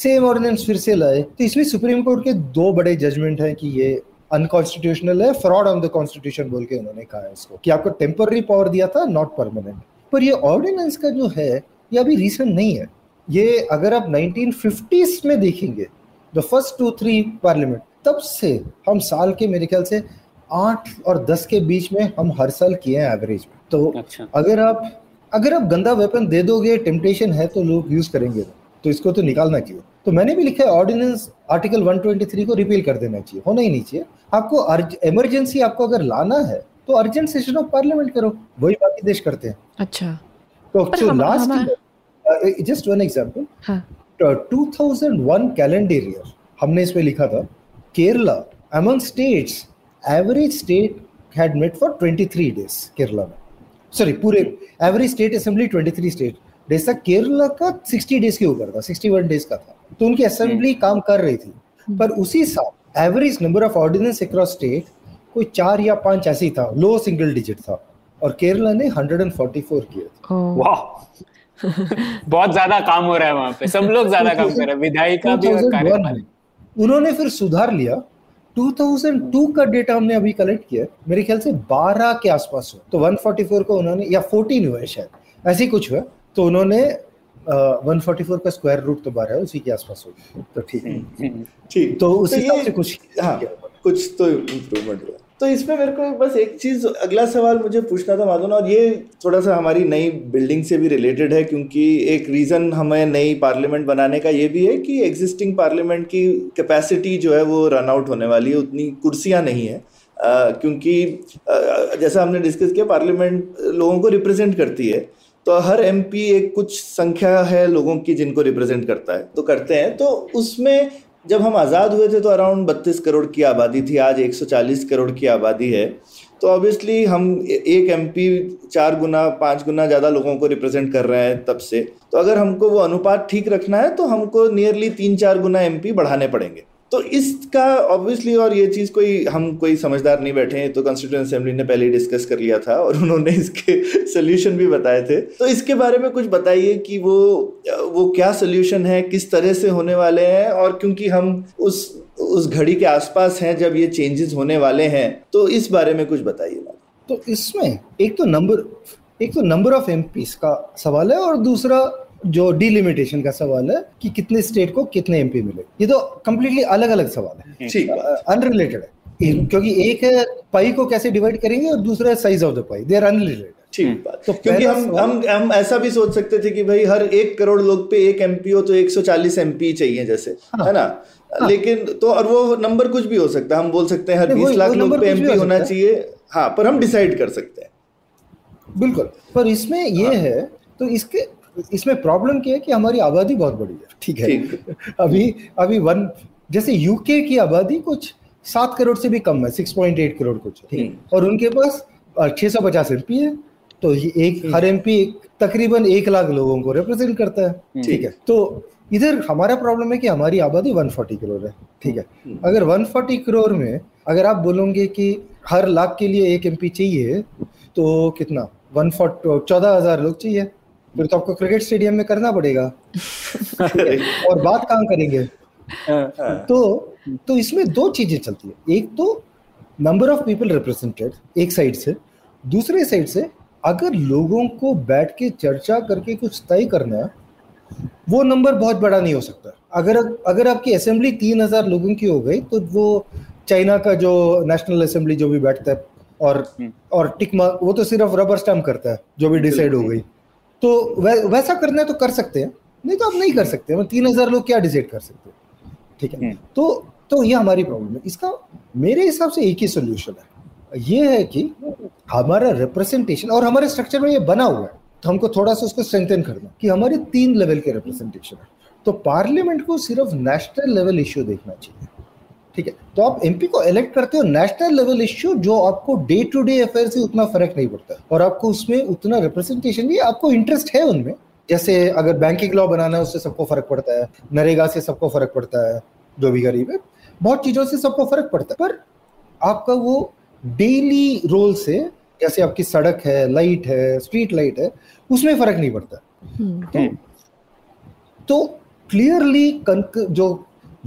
सेम ऑर्डिनेंस फिर से लाए। तो इसमें सुप्रीम कोर्ट के दो बड़े जजमेंट हैं कि ये अनकॉन्स्टिट्यूशनल है, फ्रॉड ऑन द कॉन्स्टिट्यूशन बोल के उन्होंने कहा है इसको, कि आपको टेम्पररी पावर दिया था, नॉट परमानेंट। पर ये ऑर्डिनेंस का जो है ये अभी रिसेंट नहीं है। ये अगर आप नाइनटीन फिफ्टीज में देखेंगे, the first two three parliament, तब से हम साल के मेरे ख्याल से आठ और दस के बीच में हम हर साल किए हैं एवरेज में। तो अच्छा। अगर आप अगर आप गंदा वेपन दे दोगे, टेम्पटेशन है तो लोग यूज करेंगे, तो इसको तो निकालना चाहिए। तो मैंने भी लिखा है ऑर्डिनेंस आर्टिकल एक सौ तेईस को रिपील कर देना चाहिए, होना ही नहीं चाहिए। आपको इमरजेंसी आपको अगर लाना है तो अर्जेंट सेशन ऑफ पार्लियामेंट करो, वही बाकी देश करते हैं। अच्छा, तो last just one example, two thousand one calendar year हमने इसमें लिखा था, Kerala among states average state had met for twenty three days, Kerala में, सॉरी पूरे average state assembly twenty three state, जैसा केरला का सिक्सटी डेज के ऊपर था, सिक्सटी वन डेज का था, तो उनकी असेंबली काम कर रही थी, पर उसी साल average number of ordinance across state कोई चार या पांच ऐसी था, लो सिंगल डिजिट था, और केरला ने एक सौ चौवालीस किया था। वाह, बहुत ज्यादा काम हो रहा है वहां पे, सब लोग ज्यादा काम कर रहे हैं, विधायी का भी और कार्यपालिका का। उन्होंने फिर सुधार लिया, दो हज़ार दो का डेटा हमने अभी कलेक्ट किया, मेरे ख्याल से बारह के आसपास हुआ, तो एक सौ चौवालीस को उन्होंने, या चौदह हुआ शायद, ऐसी कुछ हुआ, तो उन्होंने एक सौ चौवालीस का स्क्वायर रूट तो बारह है, उसी के आसपास हो, तो ठीक है ठीक, तो उसी हिसाब से कुछ कुछ तो इम्प्रूवमेंट हुआ। तो इसमें मेरे को बस एक चीज़, अगला सवाल मुझे पूछना था माधवन, और ये थोड़ा सा हमारी नई बिल्डिंग से भी रिलेटेड है, क्योंकि एक रीज़न हमें नई पार्लियामेंट बनाने का ये भी है कि एग्जिस्टिंग पार्लियामेंट की कैपेसिटी जो है वो रन आउट होने वाली है, उतनी कुर्सियां नहीं है, आ, क्योंकि आ, जैसा हमने डिस्कस किया, पार्लियामेंट लोगों को रिप्रेजेंट करती है, तो हर एमपी एक कुछ संख्या है लोगों की जिनको रिप्रेजेंट करता है, तो करते हैं, तो उसमें जब हम आज़ाद हुए थे तो अराउंड बत्तीस करोड़ की आबादी थी, आज एक सौ चालीस करोड़ की आबादी है, तो ऑब्वियसली हम एक एमपी चार गुना पाँच गुना ज़्यादा लोगों को रिप्रेजेंट कर रहे हैं तब से, तो अगर हमको वो अनुपात ठीक रखना है तो हमको नियरली तीन चार गुना एमपी बढ़ाने पड़ेंगे, तो इसका ऑब्वियसली, और ये चीज़ कोई हम कोई समझदार नहीं बैठे हैं, तो कॉन्स्टिट्यूएंट असेंबली ने पहले ही डिस्कस कर लिया था और उन्होंने इसके सोल्यूशन भी बताए थे, तो इसके बारे में कुछ बताइए कि वो वो क्या सोल्यूशन है, किस तरह से होने वाले हैं, और क्योंकि हम उस उस घड़ी के आसपास हैं जब ये चेंजेस होने वाले हैं, तो इस बारे में कुछ बताइए। तो इसमें एक तो नंबर एक तो नंबर ऑफ एमपीस का सवाल है, और दूसरा जो डिलिमिटेशन का सवाल है कि कितने स्टेट को कितने एमपी मिले, ये तो कम्प्लीटली अलग अलग सवाल है, अनरिलेटेड है, क्योंकि एक है पाई को कैसे डिवाइड करेंगे और दूसरा है size of the pie, they are unrelated. ठीक बात, तो क्योंकि हम हम हम ऐसा भी सोच सकते थे कि भाई हर एक करोड़ लोग पे एक एमपी हो तो एक सौ चालीस एमपी चाहिए जैसे, है ना, लेकिन तो, और वो नंबर कुछ भी हो सकता है, हम बोल सकते हैं हर बीस लाख लोग पे एमपी होना चाहिए, हाँ, पर हम डिसाइड कर सकते हैं, बिल्कुल। पर इसमें ये है, तो इसके इसमें प्रॉब्लम क्या है कि हमारी आबादी बहुत बड़ी है, ठीक है, ठीक। अभी अभी वन जैसे यूके की आबादी कुछ सात करोड़ से भी कम है, छह पॉइंट आठ करोड़ कुछ, और उनके पास छह सौ पचास एमपी है, तो एक हर एमपी तकरीबन एक लाख लोगों को रिप्रेजेंट करता है, ठीक है। तो इधर हमारा प्रॉब्लम है कि हमारी आबादी एक सौ चालीस करोड़ है, ठीक है। अगर एक सौ चालीस करोड़ में अगर आप बोलोगे कि हर लाख के लिए एक एमपी चाहिए, तो कितना चौदह हजार लोग चाहिए, फिर तो आपको क्रिकेट स्टेडियम में करना पड़ेगा और बात काम करेंगे। तो तो इसमें दो चीजें चलती है, एक तो नंबर ऑफ पीपल रिप्रेजेंटेड एक साइड से, दूसरे साइड से अगर लोगों को बैठ के चर्चा करके कुछ तय करना है, वो नंबर बहुत बड़ा नहीं हो सकता। अगर अगर आपकी असेंबली तीन हजार लोगों की हो गई, तो वो चाइना का जो नेशनल असेंबली जो भी बैठता है और और टिकमा, वो तो सिर्फ रबर स्टैम्प करता है जो भी डिसाइड हो गई। तो वै, वैसा करना है तो कर सकते हैं, नहीं तो आप नहीं कर सकते, मतलब तीन हजार लोग क्या डिसाइड कर सकते हैं, ठीक है। तो तो ये हमारी प्रॉब्लम है। इसका मेरे हिसाब से एक ही सोल्यूशन है, ये है कि हमारा रिप्रेजेंटेशन, और हमारे स्ट्रक्चर में ये बना हुआ है, तो हमको थोड़ा सा उसको स्ट्रेंथन करना कि हमारे तीन लेवल के रिप्रेजेंटेशन है। तो पार्लियामेंट को सिर्फ नेशनल लेवल इश्यू देखना चाहिए, ठीक है। तो आप एमपी को इलेक्ट करते हो नेशनल लेवल इश्यू, जो आपको डे टू डे अफेयर से उतना फर्क नहीं पड़ता, और आपको उसमें उतना रिप्रेजेंटेशन भी, आपको इंटरेस्ट है उनमें। जैसे अगर बैंकिंग लॉ बनाना है, उससे सबको फर्क पड़ता है, नरेगा से सबको फर्क पड़ता है, जो भी गरीब है, बहुत चीज़ों से सबको फर्क पड़ता है। पर आपका वो डेली रोल से, जैसे आपकी सड़क है, लाइट है, स्ट्रीट लाइट है, उसमें फर्क नहीं पड़ता। तो क्लियरली जो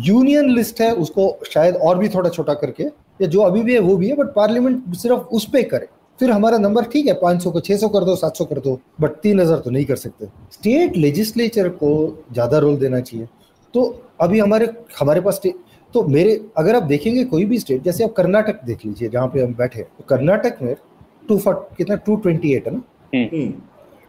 यूनियन लिस्ट है उसको शायद और भी थोड़ा छोटा करके, या जो अभी भी है वो भी है, बट पार्लियामेंट सिर्फ उस पे करे, फिर हमारा नंबर ठीक है, पाँच सौ को छह सौ कर दो, सात सौ कर दो, बट तीन हज़ार तो नहीं कर सकते। स्टेट लेजिस्लेचर को ज़्यादा रोल देना चाहिए। तो अभी हमारे हमारे पास तो मेरे अगर आप देखेंगे कोई भी स्टेट, जैसे आप कर्नाटक देख लीजिए जहाँ पे हम बैठे, तो कर्नाटक में टू कितना टू ट्वेंटी एट है ना,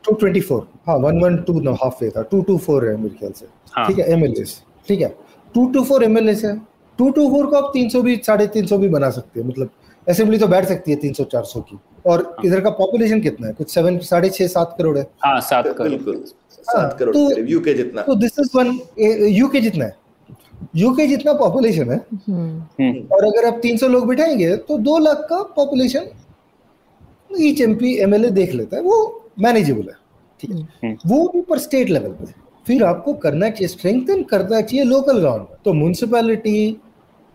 टू ट्वेंटी फोर हाँ वन वन टू ना हाफ वे था, टू टू फोर है मेरे ख्याल से, ठीक है, एम एल एस, ठीक है, दो सौ चौबीस एमएलएस है। दो सौ चौबीस को आप तीन सौ भी साढ़े तीन सौ भी बना सकते हैं, मतलब असेंबली तो बैठ सकती है तीन सौ चार सौ की। और हाँ, इधर का पॉपुलेशन कितना है, कुछ सेवन साढ़े छह सात करोड़ है, हाँ सात करोड़, बिल्कुल सात करोड़ करीब, यूके जितना। तो दिस इज वन, यूके जितना है, यूके जितना पॉपुलेशन है। और अगर आप तीन सौ लोग बिठाएंगे तो दो लाख का पॉपुलेशन ईच एमपी एमएलए देख लेता है, वो मैनेजेबल है। ठीक है, वो भी पर स्टेट लेवल पे। फिर आपको करना चाहिए, स्ट्रेंथन करना चाहिए लोकल गवर्नमेंट। तो म्यूनसिपैलिटी,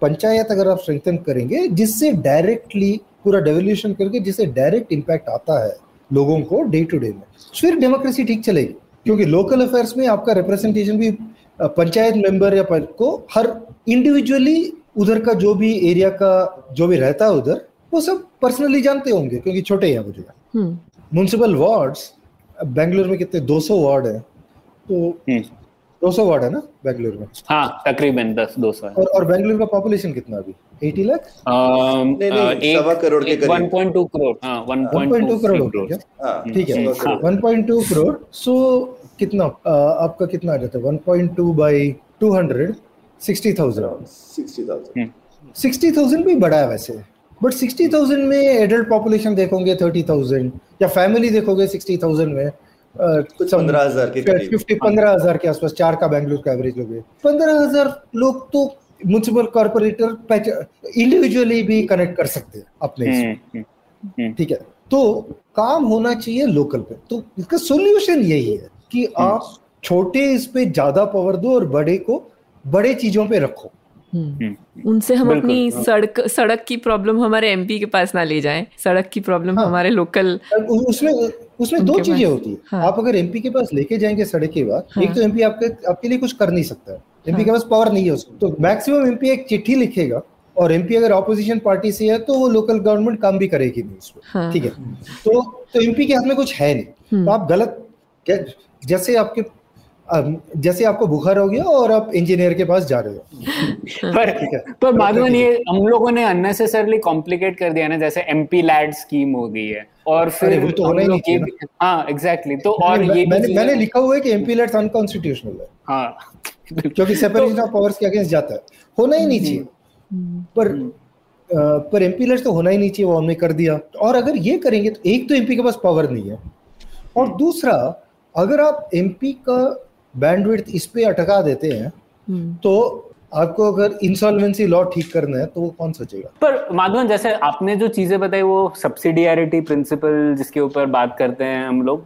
पंचायत अगर आप स्ट्रेंथन करेंगे जिससे डायरेक्टली पूरा डेवोल्यूशन करके जिससे डायरेक्ट इम्पैक्ट आता है लोगों को डे टू डे में, फिर डेमोक्रेसी ठीक चलेगी। क्योंकि लोकल अफेयर्स में आपका रिप्रेजेंटेशन भी पंचायत मेंबर या को हर इंडिविजुअली उधर का जो भी एरिया का जो भी रहता है उधर वो सब पर्सनली जानते होंगे क्योंकि छोटे हैं वो जगह। म्यूनसिपल वार्ड्स बेंगलुरु में कितने दो सौ वार्ड है, तो दो सौ वार्ड है ना बेंगलुरु में। हाँ, तकरीबन दस दो सौ है। और, और बेंगलुरु का पॉपुलेशन कितना अभी अस्सी लाख एक पॉइंट दो करोड़, ठीक है एक पॉइंट दो करोड़। सो कितना आपका कितना आ जाता है एक पॉइंट दो बाय दो सौ साठ हज़ार। साठ हज़ार भी बड़ा है वैसे, बट साठ हज़ार में एडल्ट पॉपुलेशन देखोगे तीस हज़ार या फैमिली देखोगे साठ हज़ार में पंद्रह हज़ार के आसपास, चार का बेंगलुरु का एवरेज लोगे। पंद्रह हज़ार लोग तो म्यूनिसिपल कॉर्पोरेटर इंडिविजुअली भी कनेक्ट कर सकते हैं अपने, ठीक है। तो काम होना चाहिए लोकल पे। तो इसका सोल्यूशन यही है कि आप छोटे इस पे ज्यादा पावर दो और बड़े को बड़े चीजों पे रखो। उनसे हम अपनी सड़क सड़क की प्रॉब्लम हमारे एमपी के पास ना ले जाएं, सड़क की प्रॉब्लम हाँ, हमारे लोकल उसमें उसमें दो चीजें होती है। हाँ, आप अगर एमपी के पास लेके जाएंगे सड़क के बाद, हाँ, एक तो एमपी आपके आपके लिए कुछ कर नहीं सकता है, एमपी हाँ, के पास पावर नहीं है उसको। तो मैक्सिमम एमपी एक चिट्ठी लिखेगा, और एमपी अगर ऑपोजिशन पार्टी से है तो वो लोकल गवर्नमेंट काम भी करेगी नहीं उसमें, ठीक है। तो तो एमपी के हाथ में कुछ है नहीं। तो आप गलत, जैसे आपके जैसे आपको बुखार हो गया और आप इंजीनियर के पास जा रहे हो पर पर माधवन ये हम लोगों ने अननेसेसरली कॉम्प्लिकेट कर दिया ना, जैसे एमपी लैड स्कीम हो गई है और फिर वो तो होना ही नहीं चाहिए। हाँ एग्जैक्टली। तो और ये मैंने लिखा हुआ है कि एमपी लैड अनकॉन्स्टिट्यूशनल है, हाँ, क्योंकि सेपरेशन ऑफ पावर्स के अगेंस्ट जाता है, होना ही नहीं चाहिए। पर पर एमपी लैड तो होना ही नहीं चाहिए, वो हमने कर दिया। और अगर ये करेंगे तो एक तो एमपी के पास पावर नहीं है, और दूसरा अगर आप एमपी का बैंडविड्थ इस पे अटका देते हैं तो आपको अगर इंसॉल्वेंसी लॉ ठीक करना है तो वो कौन सोचेगा। पर माधवन जैसे आपने जो चीजें बताई वो सब्सिडियरिटी प्रिंसिपल जिसके ऊपर बात करते हैं हम लोग,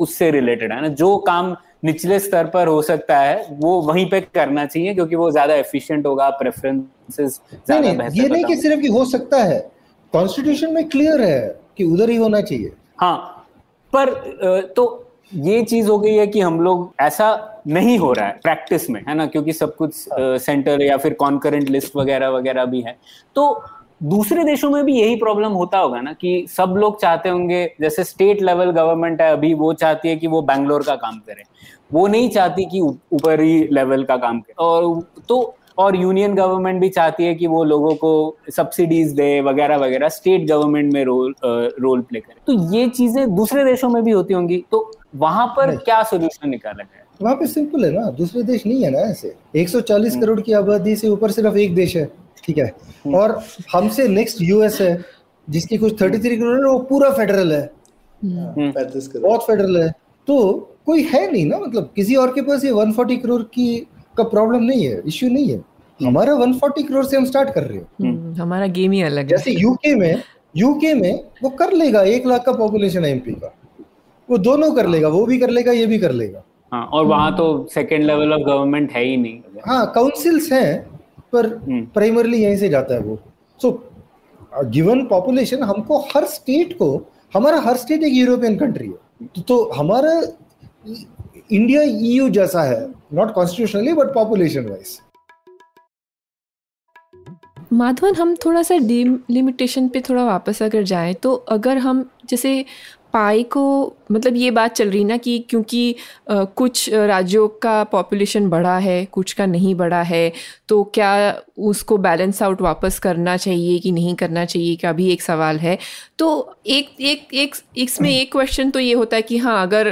उससे रिलेटेड है ना। जो काम निचले स्तर पर हो सकता है वो वहीं पे करना चाहिए क्योंकि वो ज्यादा एफिशिएंट होगा, प्रेफरेंसेस ज्यादा बेहतर। ये नहीं कि सिर्फ कि हो सकता है, कॉन्स्टिट्यूशन में क्लियर है कि उधर ही होना चाहिए। हाँ, पर तो ये चीज हो गई है कि हम लोग ऐसा नहीं हो रहा है प्रैक्टिस में, है ना, क्योंकि सब कुछ सेंटर uh, या फिर कॉन्करेंट लिस्ट वगैरह वगैरह भी है। तो दूसरे देशों में भी यही प्रॉब्लम होता होगा ना कि सब लोग चाहते होंगे, जैसे स्टेट लेवल गवर्नमेंट है अभी, वो चाहती है कि वो बैंगलोर का काम करे, वो नहीं चाहती कि ऊपरी लेवल का काम करे। और तो और यूनियन गवर्नमेंट भी चाहती है कि वो लोगों को सब्सिडीज दे वगैरह वगैरह, स्टेट गवर्नमेंट में रोल रोल प्ले करे। तो ये चीजें दूसरे देशों में भी होती होंगी, तो वहां पर क्या सोल्यूशन निकाला जाए? वहां पे सिंपल है ना, दूसरे देश नहीं है ना ऐसे। एक सौ चालीस करोड़ की आबादी से ऊपर सिर्फ एक देश है, ठीक है, और हमसे नेक्स्ट यूएस है जिसकी कुछ तैंतीस करोड़ है, वो पूरा फेडरल है, बहुत फेडरल है। तो कोई है नहीं ना, मतलब किसी और के पास ये एक सौ चालीस करोड़ की का प्रॉब्लम नहीं है, इश्यू नहीं है। हमारा एक सौ चालीस करोड़ से हम स्टार्ट कर रहे हैं, हमारा गेम ही अलग है। जैसे यूके में यूके में वो कर लेगा, एक लाख का पॉपुलेशन है एमपी का, वो दोनों कर लेगा, वो भी कर लेगा ये भी कर लेगा। हाँ, और वहाँ तो सेकेंड लेवल ऑफ गवर्नमेंट है ही नहीं। हाँ, काउंसिल्स हैं पर प्राइमरली यहीं से जाता है वो। सो गिवन पॉपुलेशन हमको हर स्टेट को, हमारा हर स्टेट एक यूरोपियन कंट्री है, तो, तो हमारा इंडिया ईयू जैसा है, not constitutionally but population wise. Madhavan, हम थोड़ा सा डिलिमिटेशन पे थोड़ा वापस अगर जाएं तो, अगर हम जैसे पाई को, मतलब ये बात चल रही ना कि क्योंकि आ, कुछ राज्यों का पॉपुलेशन बढ़ा है कुछ का नहीं बढ़ा है, तो क्या उसको बैलेंस आउट वापस करना चाहिए कि नहीं करना चाहिए का भी एक सवाल है। तो एक एक एक इसमें एक क्वेश्चन तो ये होता है कि हाँ, अगर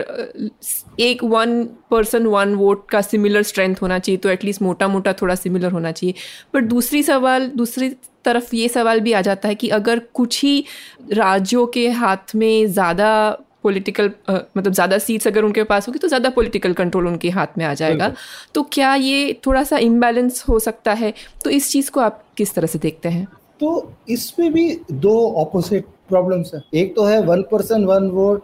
एक वन पर्सन वन वोट का सिमिलर स्ट्रेंथ होना चाहिए तो एटलीस्ट मोटा मोटा थोड़ा सिमिलर होना चाहिए। बट दूसरी सवाल दूसरी तरफ ये सवाल भी आ जाता है कि अगर कुछ ही राज्यों के हाथ में ज़्यादा पॉलिटिकल मतलब ज़्यादा सीट्स अगर उनके पास होगी तो ज़्यादा पॉलिटिकल कंट्रोल उनके हाथ में आ जाएगा, तो क्या ये थोड़ा सा इम्बैलेंस हो सकता है? तो इस चीज़ को आप किस तरह से देखते हैं? तो इसमें भी दो ऑपोजिट प्रॉब्लम्स हैं। एक तो है one person one vote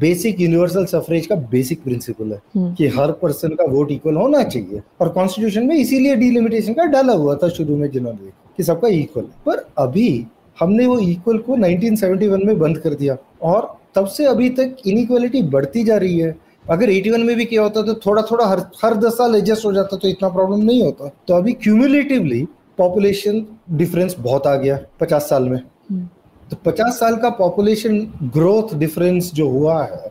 basic universal suffrage का बेसिक प्रिंसिपल है कि हर पर्सन का वोट इक्वल होना चाहिए, और कॉन्स्टिट्यूशन में इसीलिए डिलिमिटेशन का डाला हुआ था शुरू में जिन्होंने कि सबका इक्वल। पर अभी हमने वो इक्वल को उन्नीस सौ इकहत्तर में बंद कर दिया और तब से अभी तक इनइक्वालिटी बढ़ती जा रही है। अगर इक्यासी में भी क्या होता तो थोड़ा थोड़ा हर हर दस साल एडजस्ट हो जाता तो इतना प्रॉब्लम नहीं होता। तो अभी क्यूमुलेटिवली पॉपुलेशन डिफरेंस बहुत आ गया पचास साल में। तो पचास साल का पॉपुलेशन ग्रोथ डिफरेंस जो हुआ है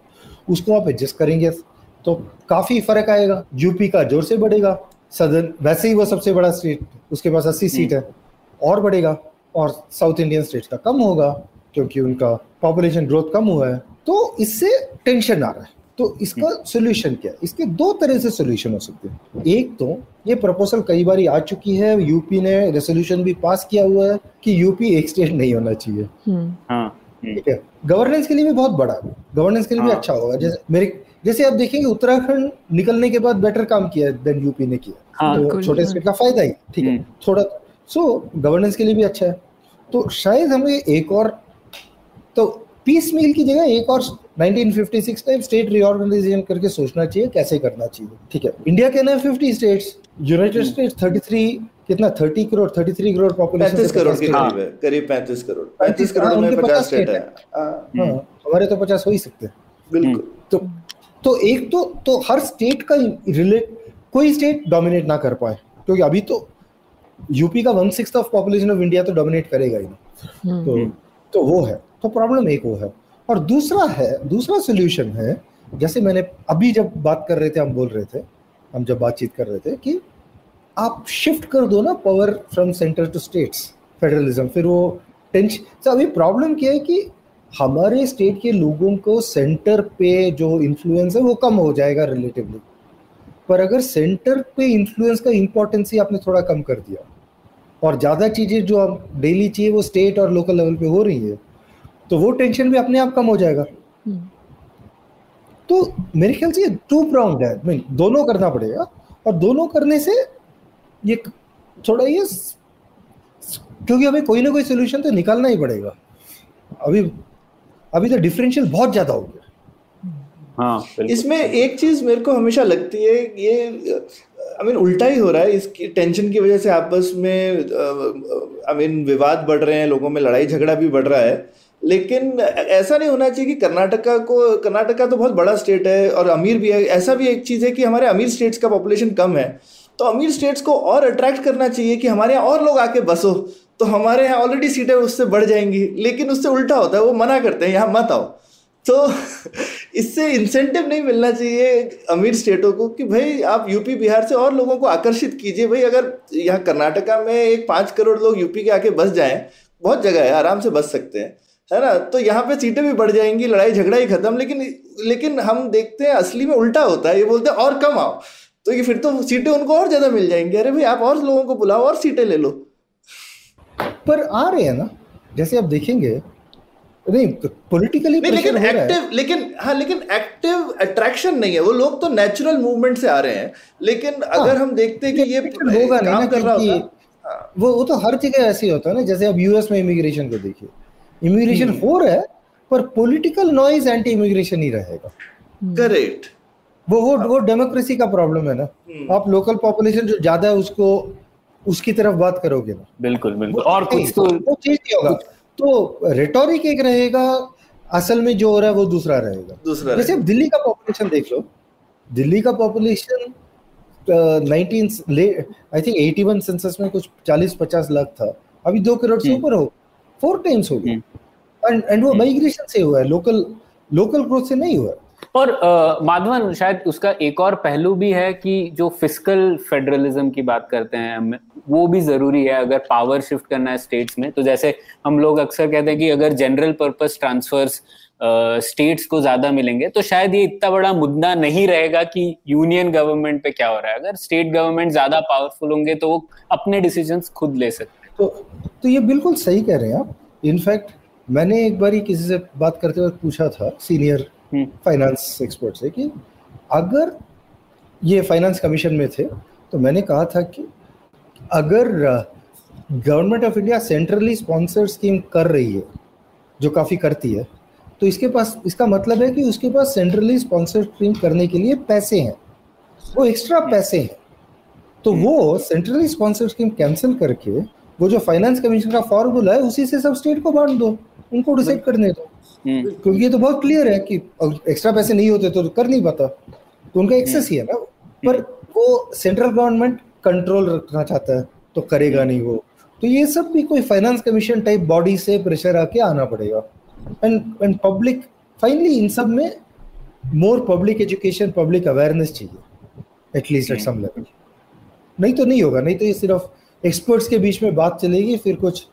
उसको आप एडजस्ट करेंगे तो काफी फर्क आएगा। यूपी का जोर से बढ़ेगा, सदर्न वैसे ही वो सबसे बड़ा स्टेट, उसके पास अस्सी सीट है, और बढ़ेगा, और साउथ इंडियन स्टेट का कम होगा क्योंकि उनका पॉपुलेशन ग्रोथ कम हुआ है। तो इससे टेंशन आ रहा है। तो इसका सोल्यूशन क्या है? इसके दो तरह से सोल्यूशन हो सकते हैं। एक तो ये प्रपोजल कई बार आ चुकी है, यूपी ने रेसोल्यूशन भी पास किया हुआ है कि यूपी एक स्टेट नहीं होना चाहिए। ठीक है, गवर्नेंस के लिए भी बहुत बड़ा, गवर्नेंस के लिए भी अच्छा होगा। जैसे मेरे जैसे आप देखेंगे उत्तराखंड निकलने के बाद बेटर काम किया है देन यूपी ने किया, तो छोटे स्टेट का फायदा ही। ठीक है, थोड़ा सो गवर्नेंस के लिए भी अच्छा है। तो शायद हमें एक और, तो पीस मील की जगह एक और उन्नीस सौ छप्पन टाइम स्टेट रीऑर्गेनाइजेशन करके सोचना चाहिए कैसे करना चाहिए। ठीक है, इंडिया के ना पचास स्टेट्स, यूनाइटेड स्टेट्स तैंतीस कितना थर्टी करोड़ तैंतीस करोड़ पॉपुलेशन, पैंतीस करोड़ के करीब है, करीब पैंतीस करोड़ पैंतीस करोड़ में पचास स्टेट है। हां, हमारे तो पचास हो ही सकते हैं बिल्कुल। तो तो एक तो तो हर स्टेट का रिलेट, कोई स्टेट डोमिनेट ना कर पाए, क्योंकि अभी तो यूपी का one sixth of population of India तो डोमिनेट करेगा ही ना। तो तो वो है, तो प्रॉब्लम एक वो है। और दूसरा है, दूसरा सोल्यूशन है, जैसे मैंने अभी जब बात कर रहे थे, हम बोल रहे थे, हम जब बातचीत कर रहे थे कि आप शिफ्ट कर दो ना power from centre to states, federalism. फिर वो टेंशन, तो अभी प्रॉब्लम क्या है कि हमारे स्टेट के लोगों को सेंटर पे जो इन्फ्लुएंस है वो कम हो जाएगा रिलेटिवली, पर अगर सेंटर पे इन्फ्लुएंस का इम्पोर्टेंस ही आपने थोड़ा कम कर दिया और ज़्यादा चीज़ें जो आप डेली चाहिए वो स्टेट और लोकल लेवल पे हो रही है, तो वो टेंशन भी अपने आप कम हो जाएगा। तो मेरे ख्याल से ये टू प्राउंड है, मीन दोनों करना पड़ेगा, और दोनों करने से ये थोड़ा ये, क्योंकि हमें कोई ना कोई सोल्यूशन तो निकालना ही पड़ेगा। अभी अभी तो डिफरेंशियल बहुत ज़्यादा हो गया। हाँ, इसमें एक चीज मेरे को हमेशा लगती है, ये आई मीन उल्टा ही हो रहा है, इसकी टेंशन की वजह से आपस में आई मीन विवाद बढ़ रहे हैं, लोगों में लड़ाई झगड़ा भी बढ़ रहा है। लेकिन ऐसा नहीं होना चाहिए कि कर्नाटका को, कर्नाटका तो बहुत बड़ा स्टेट है और अमीर भी है। ऐसा भी एक चीज़ है कि हमारे अमीर स्टेट्स का पॉपुलेशन कम है, तो अमीर स्टेट्स को और अट्रैक्ट करना चाहिए कि हमारे यहाँ और लोग आके बसो, तो हमारे यहाँ ऑलरेडी सीटें उससे बढ़ जाएंगी। लेकिन उससे उल्टा होता है, वो मना करते हैं यहाँ मत आओ। तो इससे इंसेंटिव नहीं मिलना चाहिए अमीर स्टेटों को कि भाई आप यूपी बिहार से और लोगों को आकर्षित कीजिए। भाई अगर यहाँ कर्नाटका में एक पाँच करोड़ लोग यूपी के आके बस जाएं, बहुत जगह है, आराम से बस सकते हैं, है ना, तो यहाँ पे सीटें भी बढ़ जाएंगी, लड़ाई झगड़ा ही खत्म। लेकिन लेकिन हम देखते हैं असली में उल्टा होता है, ये बोलते हैं और कम आओ, तो ये फिर तो सीटें उनको और ज़्यादा मिल जाएंगी। अरे भाई आप और लोगों को बुलाओ और सीटें ले लो। पर आ रहे हैं ना, जैसे आप देखेंगे नहीं पॉलिटिकली, लेकिन एक्टिव, लेकिन हाँ, लेकिन एक्टिव अट्रैक्शन नहीं है। वो लोग तो नेचुरल मूवमेंट से आ रहे हैं, लेकिन हाँ, अगर हम देखते हैं कि ये होगा नहीं कर रहा होगा, वो वो तो हर जगह ऐसे ही होता है ना। जैसे अब यूएस में इमिग्रेशन को देखिए, इमिग्रेशन हो रहा है पर पॉलिटिकल नॉइज एंटी इमिग्रेशन ही रहेगा। करेक्ट, वो वो वो डेमोक्रेसी का प्रॉब्लम है ना। आप लोकल पॉपुलेशन जो ज्यादा है उसको, उसकी तरफ बात करोगे ना, बिल्कुल बिल्कुल, और कुछ तो चीज नहीं होगा। तो रेटोरिक एक रहेगा, असल में जो हो रहा है वो दूसरा रहेगा दूसरा जैसे रहे। दिल्ली का पॉपुलेशन देख लो, दिल्ली का पॉपुलेशन इक्यासी आई थिंक इक्यासी सेंसस में कुछ चालीस पचास लाख था, अभी दो करोड़ से ऊपर हो, फोर टाइम्स हो गया। एंड एंड वो माइग्रेशन से हुआ है, लोकल लोकल ग्रोथ से नहीं हुआ। और माधवन, शायद उसका एक और पहलू भी है कि जो फिस्कल फेडरलिज्म की बात करते हैं हम, वो भी जरूरी है अगर पावर शिफ्ट करना है स्टेट्स में। तो जैसे हम लोग अक्सर कहते हैं कि अगर जनरल पर्पस ट्रांसफर्स स्टेट्स को ज्यादा मिलेंगे तो शायद ये इतना बड़ा मुद्दा नहीं रहेगा कि यूनियन गवर्नमेंट पे क्या हो रहा है। अगर स्टेट गवर्नमेंट ज्यादा पावरफुल होंगे तो वो अपने डिसीजंस खुद ले सकते हैं। तो, तो ये बिल्कुल सही कह रहे हैं आप। इनफैक्ट मैंने एक बार किसी से बात करते हुए पूछा था, सीनियर फाइनेंस एक्सपर्ट से, कि अगर ये फाइनेंस कमीशन में थे, तो मैंने कहा था कि अगर government of India centrally sponsored scheme कर रही है, जो काफ़ी करती है, तो इसके पास, इसका मतलब है कि उसके पास सेंट्रली स्पॉन्सर्ड स्ट्रीम करने के लिए पैसे हैं, वो एक्स्ट्रा पैसे हैं, तो वो सेंट्रली स्पॉन्सर्ड स्कीम कैंसिल करके वो जो फाइनेंस कमीशन का फॉर्मूला है उसी से सब स्टेट को बांट दो, उनको डिसाइड करने दो, क्योंकि ये तो बहुत क्लियर है कि एक्स्ट्रा पैसे नहीं होते तो कर नहीं पाता, तो उनका एक्सेस ही है ना। पर वो सेंट्रल गवर्नमेंट कंट्रोल रखना चाहता है तो करेगा नहीं वो, तो ये सब भी कोई फाइनेंस कमीशन टाइप बॉडी से प्रेशर आके आना पड़ेगा। एंड एंड पब्लिक फाइनली इन सब में more public education, public awareness चाहिए एटलीस्ट एट सम लेवल, नहीं तो नहीं होगा, नहीं तो ये सिर्फ एक्सपर्ट्स के बीच में बात चलेगी, फिर कुछ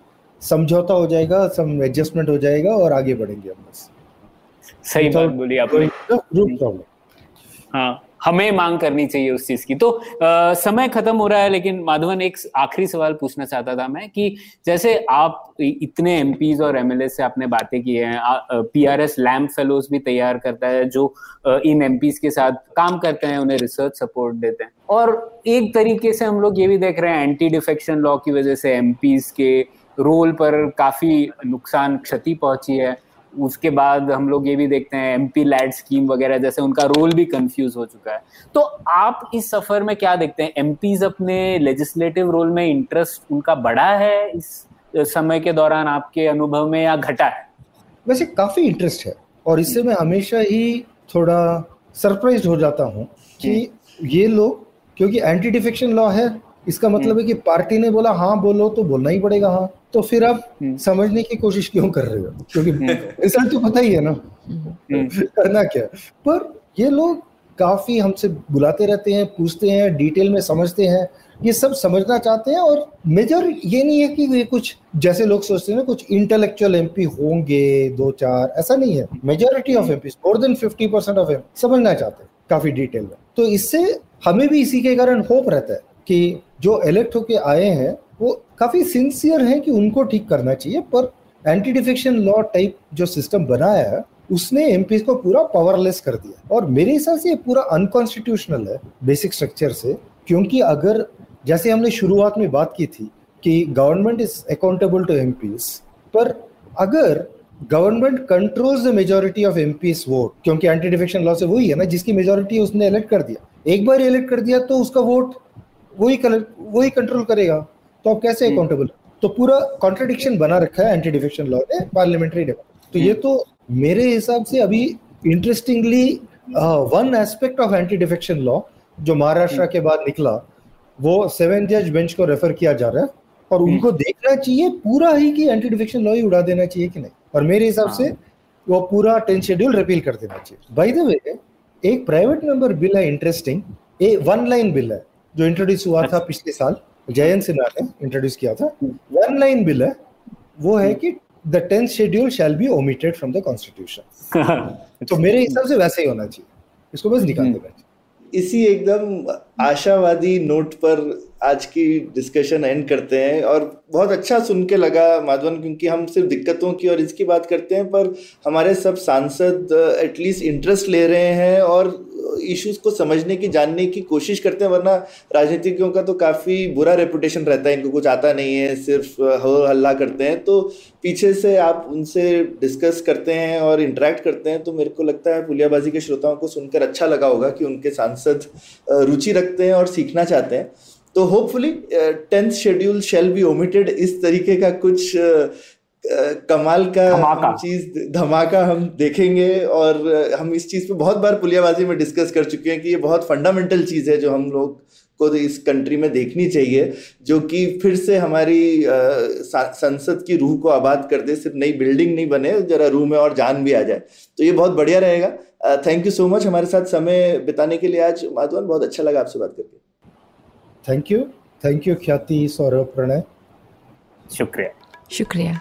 समझौता हो जाएगा, सम एडजस्टमेंट हो जाएगा और आगे बढ़ेंगे हम बस। सही बात बोली आपने, रूट प्रॉब्लम, हाँ हमें मांग करनी चाहिए उस चीज की। तो आ, समय खत्म हो रहा है, लेकिन माधवन एक आखिरी सवाल पूछना चाहता था मैं कि जैसे आप इतने एमपीज और एमएलए से आपने बातें की हैं, पीआरएस लैम्प फेलोज भी तैयार करता है जो आ, इन एमपीज के साथ काम करते हैं, उन्हें रिसर्च सपोर्ट देते हैं, और एक तरीके से हम लोग ये भी देख रहे हैं एंटी डिफेक्शन लॉ की वजह से एमपीज के रोल पर काफी नुकसान, क्षति पहुंची है। उसके बाद हम लोग ये भी देखते हैं एमपी लैड स्कीम वगैरह जैसे उनका रोल भी कंफ्यूज हो चुका है। तो आप इस सफर में क्या देखते हैं, एमपीज अपने लेजिस्लेटिव रोल में इंटरेस्ट उनका बढ़ा है इस समय के दौरान आपके अनुभव में, या घटा है? वैसे काफी इंटरेस्ट है, और इससे मैं हमेशा ही थोड़ा सरप्राइज हो जाता हूँ कि ये लोग, क्योंकि एंटी डिफेक्शन लॉ है, इसका मतलब है कि पार्टी ने बोला हाँ बोलो तो बोलना ही पड़ेगा हाँ, तो फिर आप समझने की कोशिश क्यों कर रहे हो, क्योंकि रिजल्ट तो पता ही है ना करना क्या। पर ये लोग काफी हमसे बुलाते रहते हैं, पूछते हैं, डिटेल में समझते हैं, ये सब समझना चाहते हैं। और मेजर ये नहीं है कि ये कुछ जैसे लोग सोचते हैं ना कुछ इंटेलेक्चुअल एमपी होंगे दो चार, ऐसा नहीं है। Majority of MP, more than fifty percent of M समझना चाहते हैं काफी डिटेल में। तो इससे हमें भी इसी के कारण होप रहता है कि जो इलेक्ट होके आए हैं वो काफी सिंसियर हैं कि उनको ठीक करना चाहिए। पर एंटी डिफेक्शन लॉ टाइप जो सिस्टम बनाया है उसने एमपीज को पूरा पावरलेस कर दिया, और मेरे हिसाब से ये पूरा अनकॉन्स्टिट्यूशनल है बेसिक स्ट्रक्चर से। क्योंकि अगर जैसे हमने शुरुआत में बात की थी कि government is accountable to MPs, पर अगर government controls the majority of MPs vote, क्योंकि एंटी डिफेक्शन लॉ से वही है ना, जिसकी मेजोरिटी उसने इलेक्ट कर दिया, एक बार इलेक्ट कर दिया तो उसका वोट वही वही कंट्रोल करेगा, तो आप कैसे अकाउंटेबल? तो पूरा कॉन्ट्रडिक्शन बना रखा है एंटी डिफेक्शन लॉ ने पार्लियामेंट्री डेमोक्रेसी। तो ये तो मेरे हिसाब से अभी interestingly one aspect of anti defection law जो महाराष्ट्र के बाद निकला वो सेवन जज बेंच को रेफर किया जा रहा है, और उनको देखना चाहिए पूरा ही कि एंटी डिफेक्शन लॉ ही उड़ा देना चाहिए कि नहीं, और मेरे हिसाब से वो पूरा टेंथ शेड्यूल रिपील कर देना चाहिए। बाय द वे, एक प्राइवेट मेंबर बिल है, interesting, a one line bill है जो इंट्रोड्यूस हुआ था पिछले साल, जयंत सिन्हा ने इंट्रोड्यूस किया था। वन लाइन बिल है, वो है कि the tenth schedule shall be omitted from the constitution. तो मेरे हिसाब से वैसे ही होना चाहिए, इसको बस निकाल देना चाहिए। इसी एकदम आशावादी नोट पर आज की डिस्कशन एंड करते हैं, और बहुत अच्छा सुन के लगा माधवन, क्योंकि हम सिर्फ दिक्कतों की और इसकी बात करते हैं, पर हमारे सब सांसद एटलीस्ट इंटरेस्ट ले रहे हैं और इश्यूज को समझने की, जानने की कोशिश करते हैं। वरना राजनीतिज्ञों का तो काफ़ी बुरा रेपुटेशन रहता है, इनको कुछ आता नहीं है, सिर्फ हवा हल्ला करते हैं। तो पीछे से आप उनसे डिस्कस करते हैं और इंटरेक्ट करते हैं, तो मेरे को लगता है पुलियाबाजी के श्रोताओं को सुनकर अच्छा लगा होगा कि उनके सांसद रुचि रखते हैं और सीखना चाहते हैं। तो hopefully tenth schedule shall be omitted इस तरीके का कुछ कमाल का चीज, धमाका हम देखेंगे। और हम इस चीज पे बहुत बार पुलियाबाजी में डिस्कस कर चुके हैं कि ये बहुत फंडामेंटल चीज है जो हम लोग को इस कंट्री में देखनी चाहिए, जो कि फिर से हमारी संसद की रूह को आबाद कर दे। सिर्फ नई बिल्डिंग नहीं बने, जरा रूह में और जान भी आ जाए, तो ये बहुत बढ़िया रहेगा। थैंक यू सो मच हमारे साथ समय बिताने के लिए आज माधवन, बहुत अच्छा लगा आपसे बात करके। थैंक यू, थैंक यू ख्याति, सौरभ, प्रणय, शुक्रिया शुक्रिया।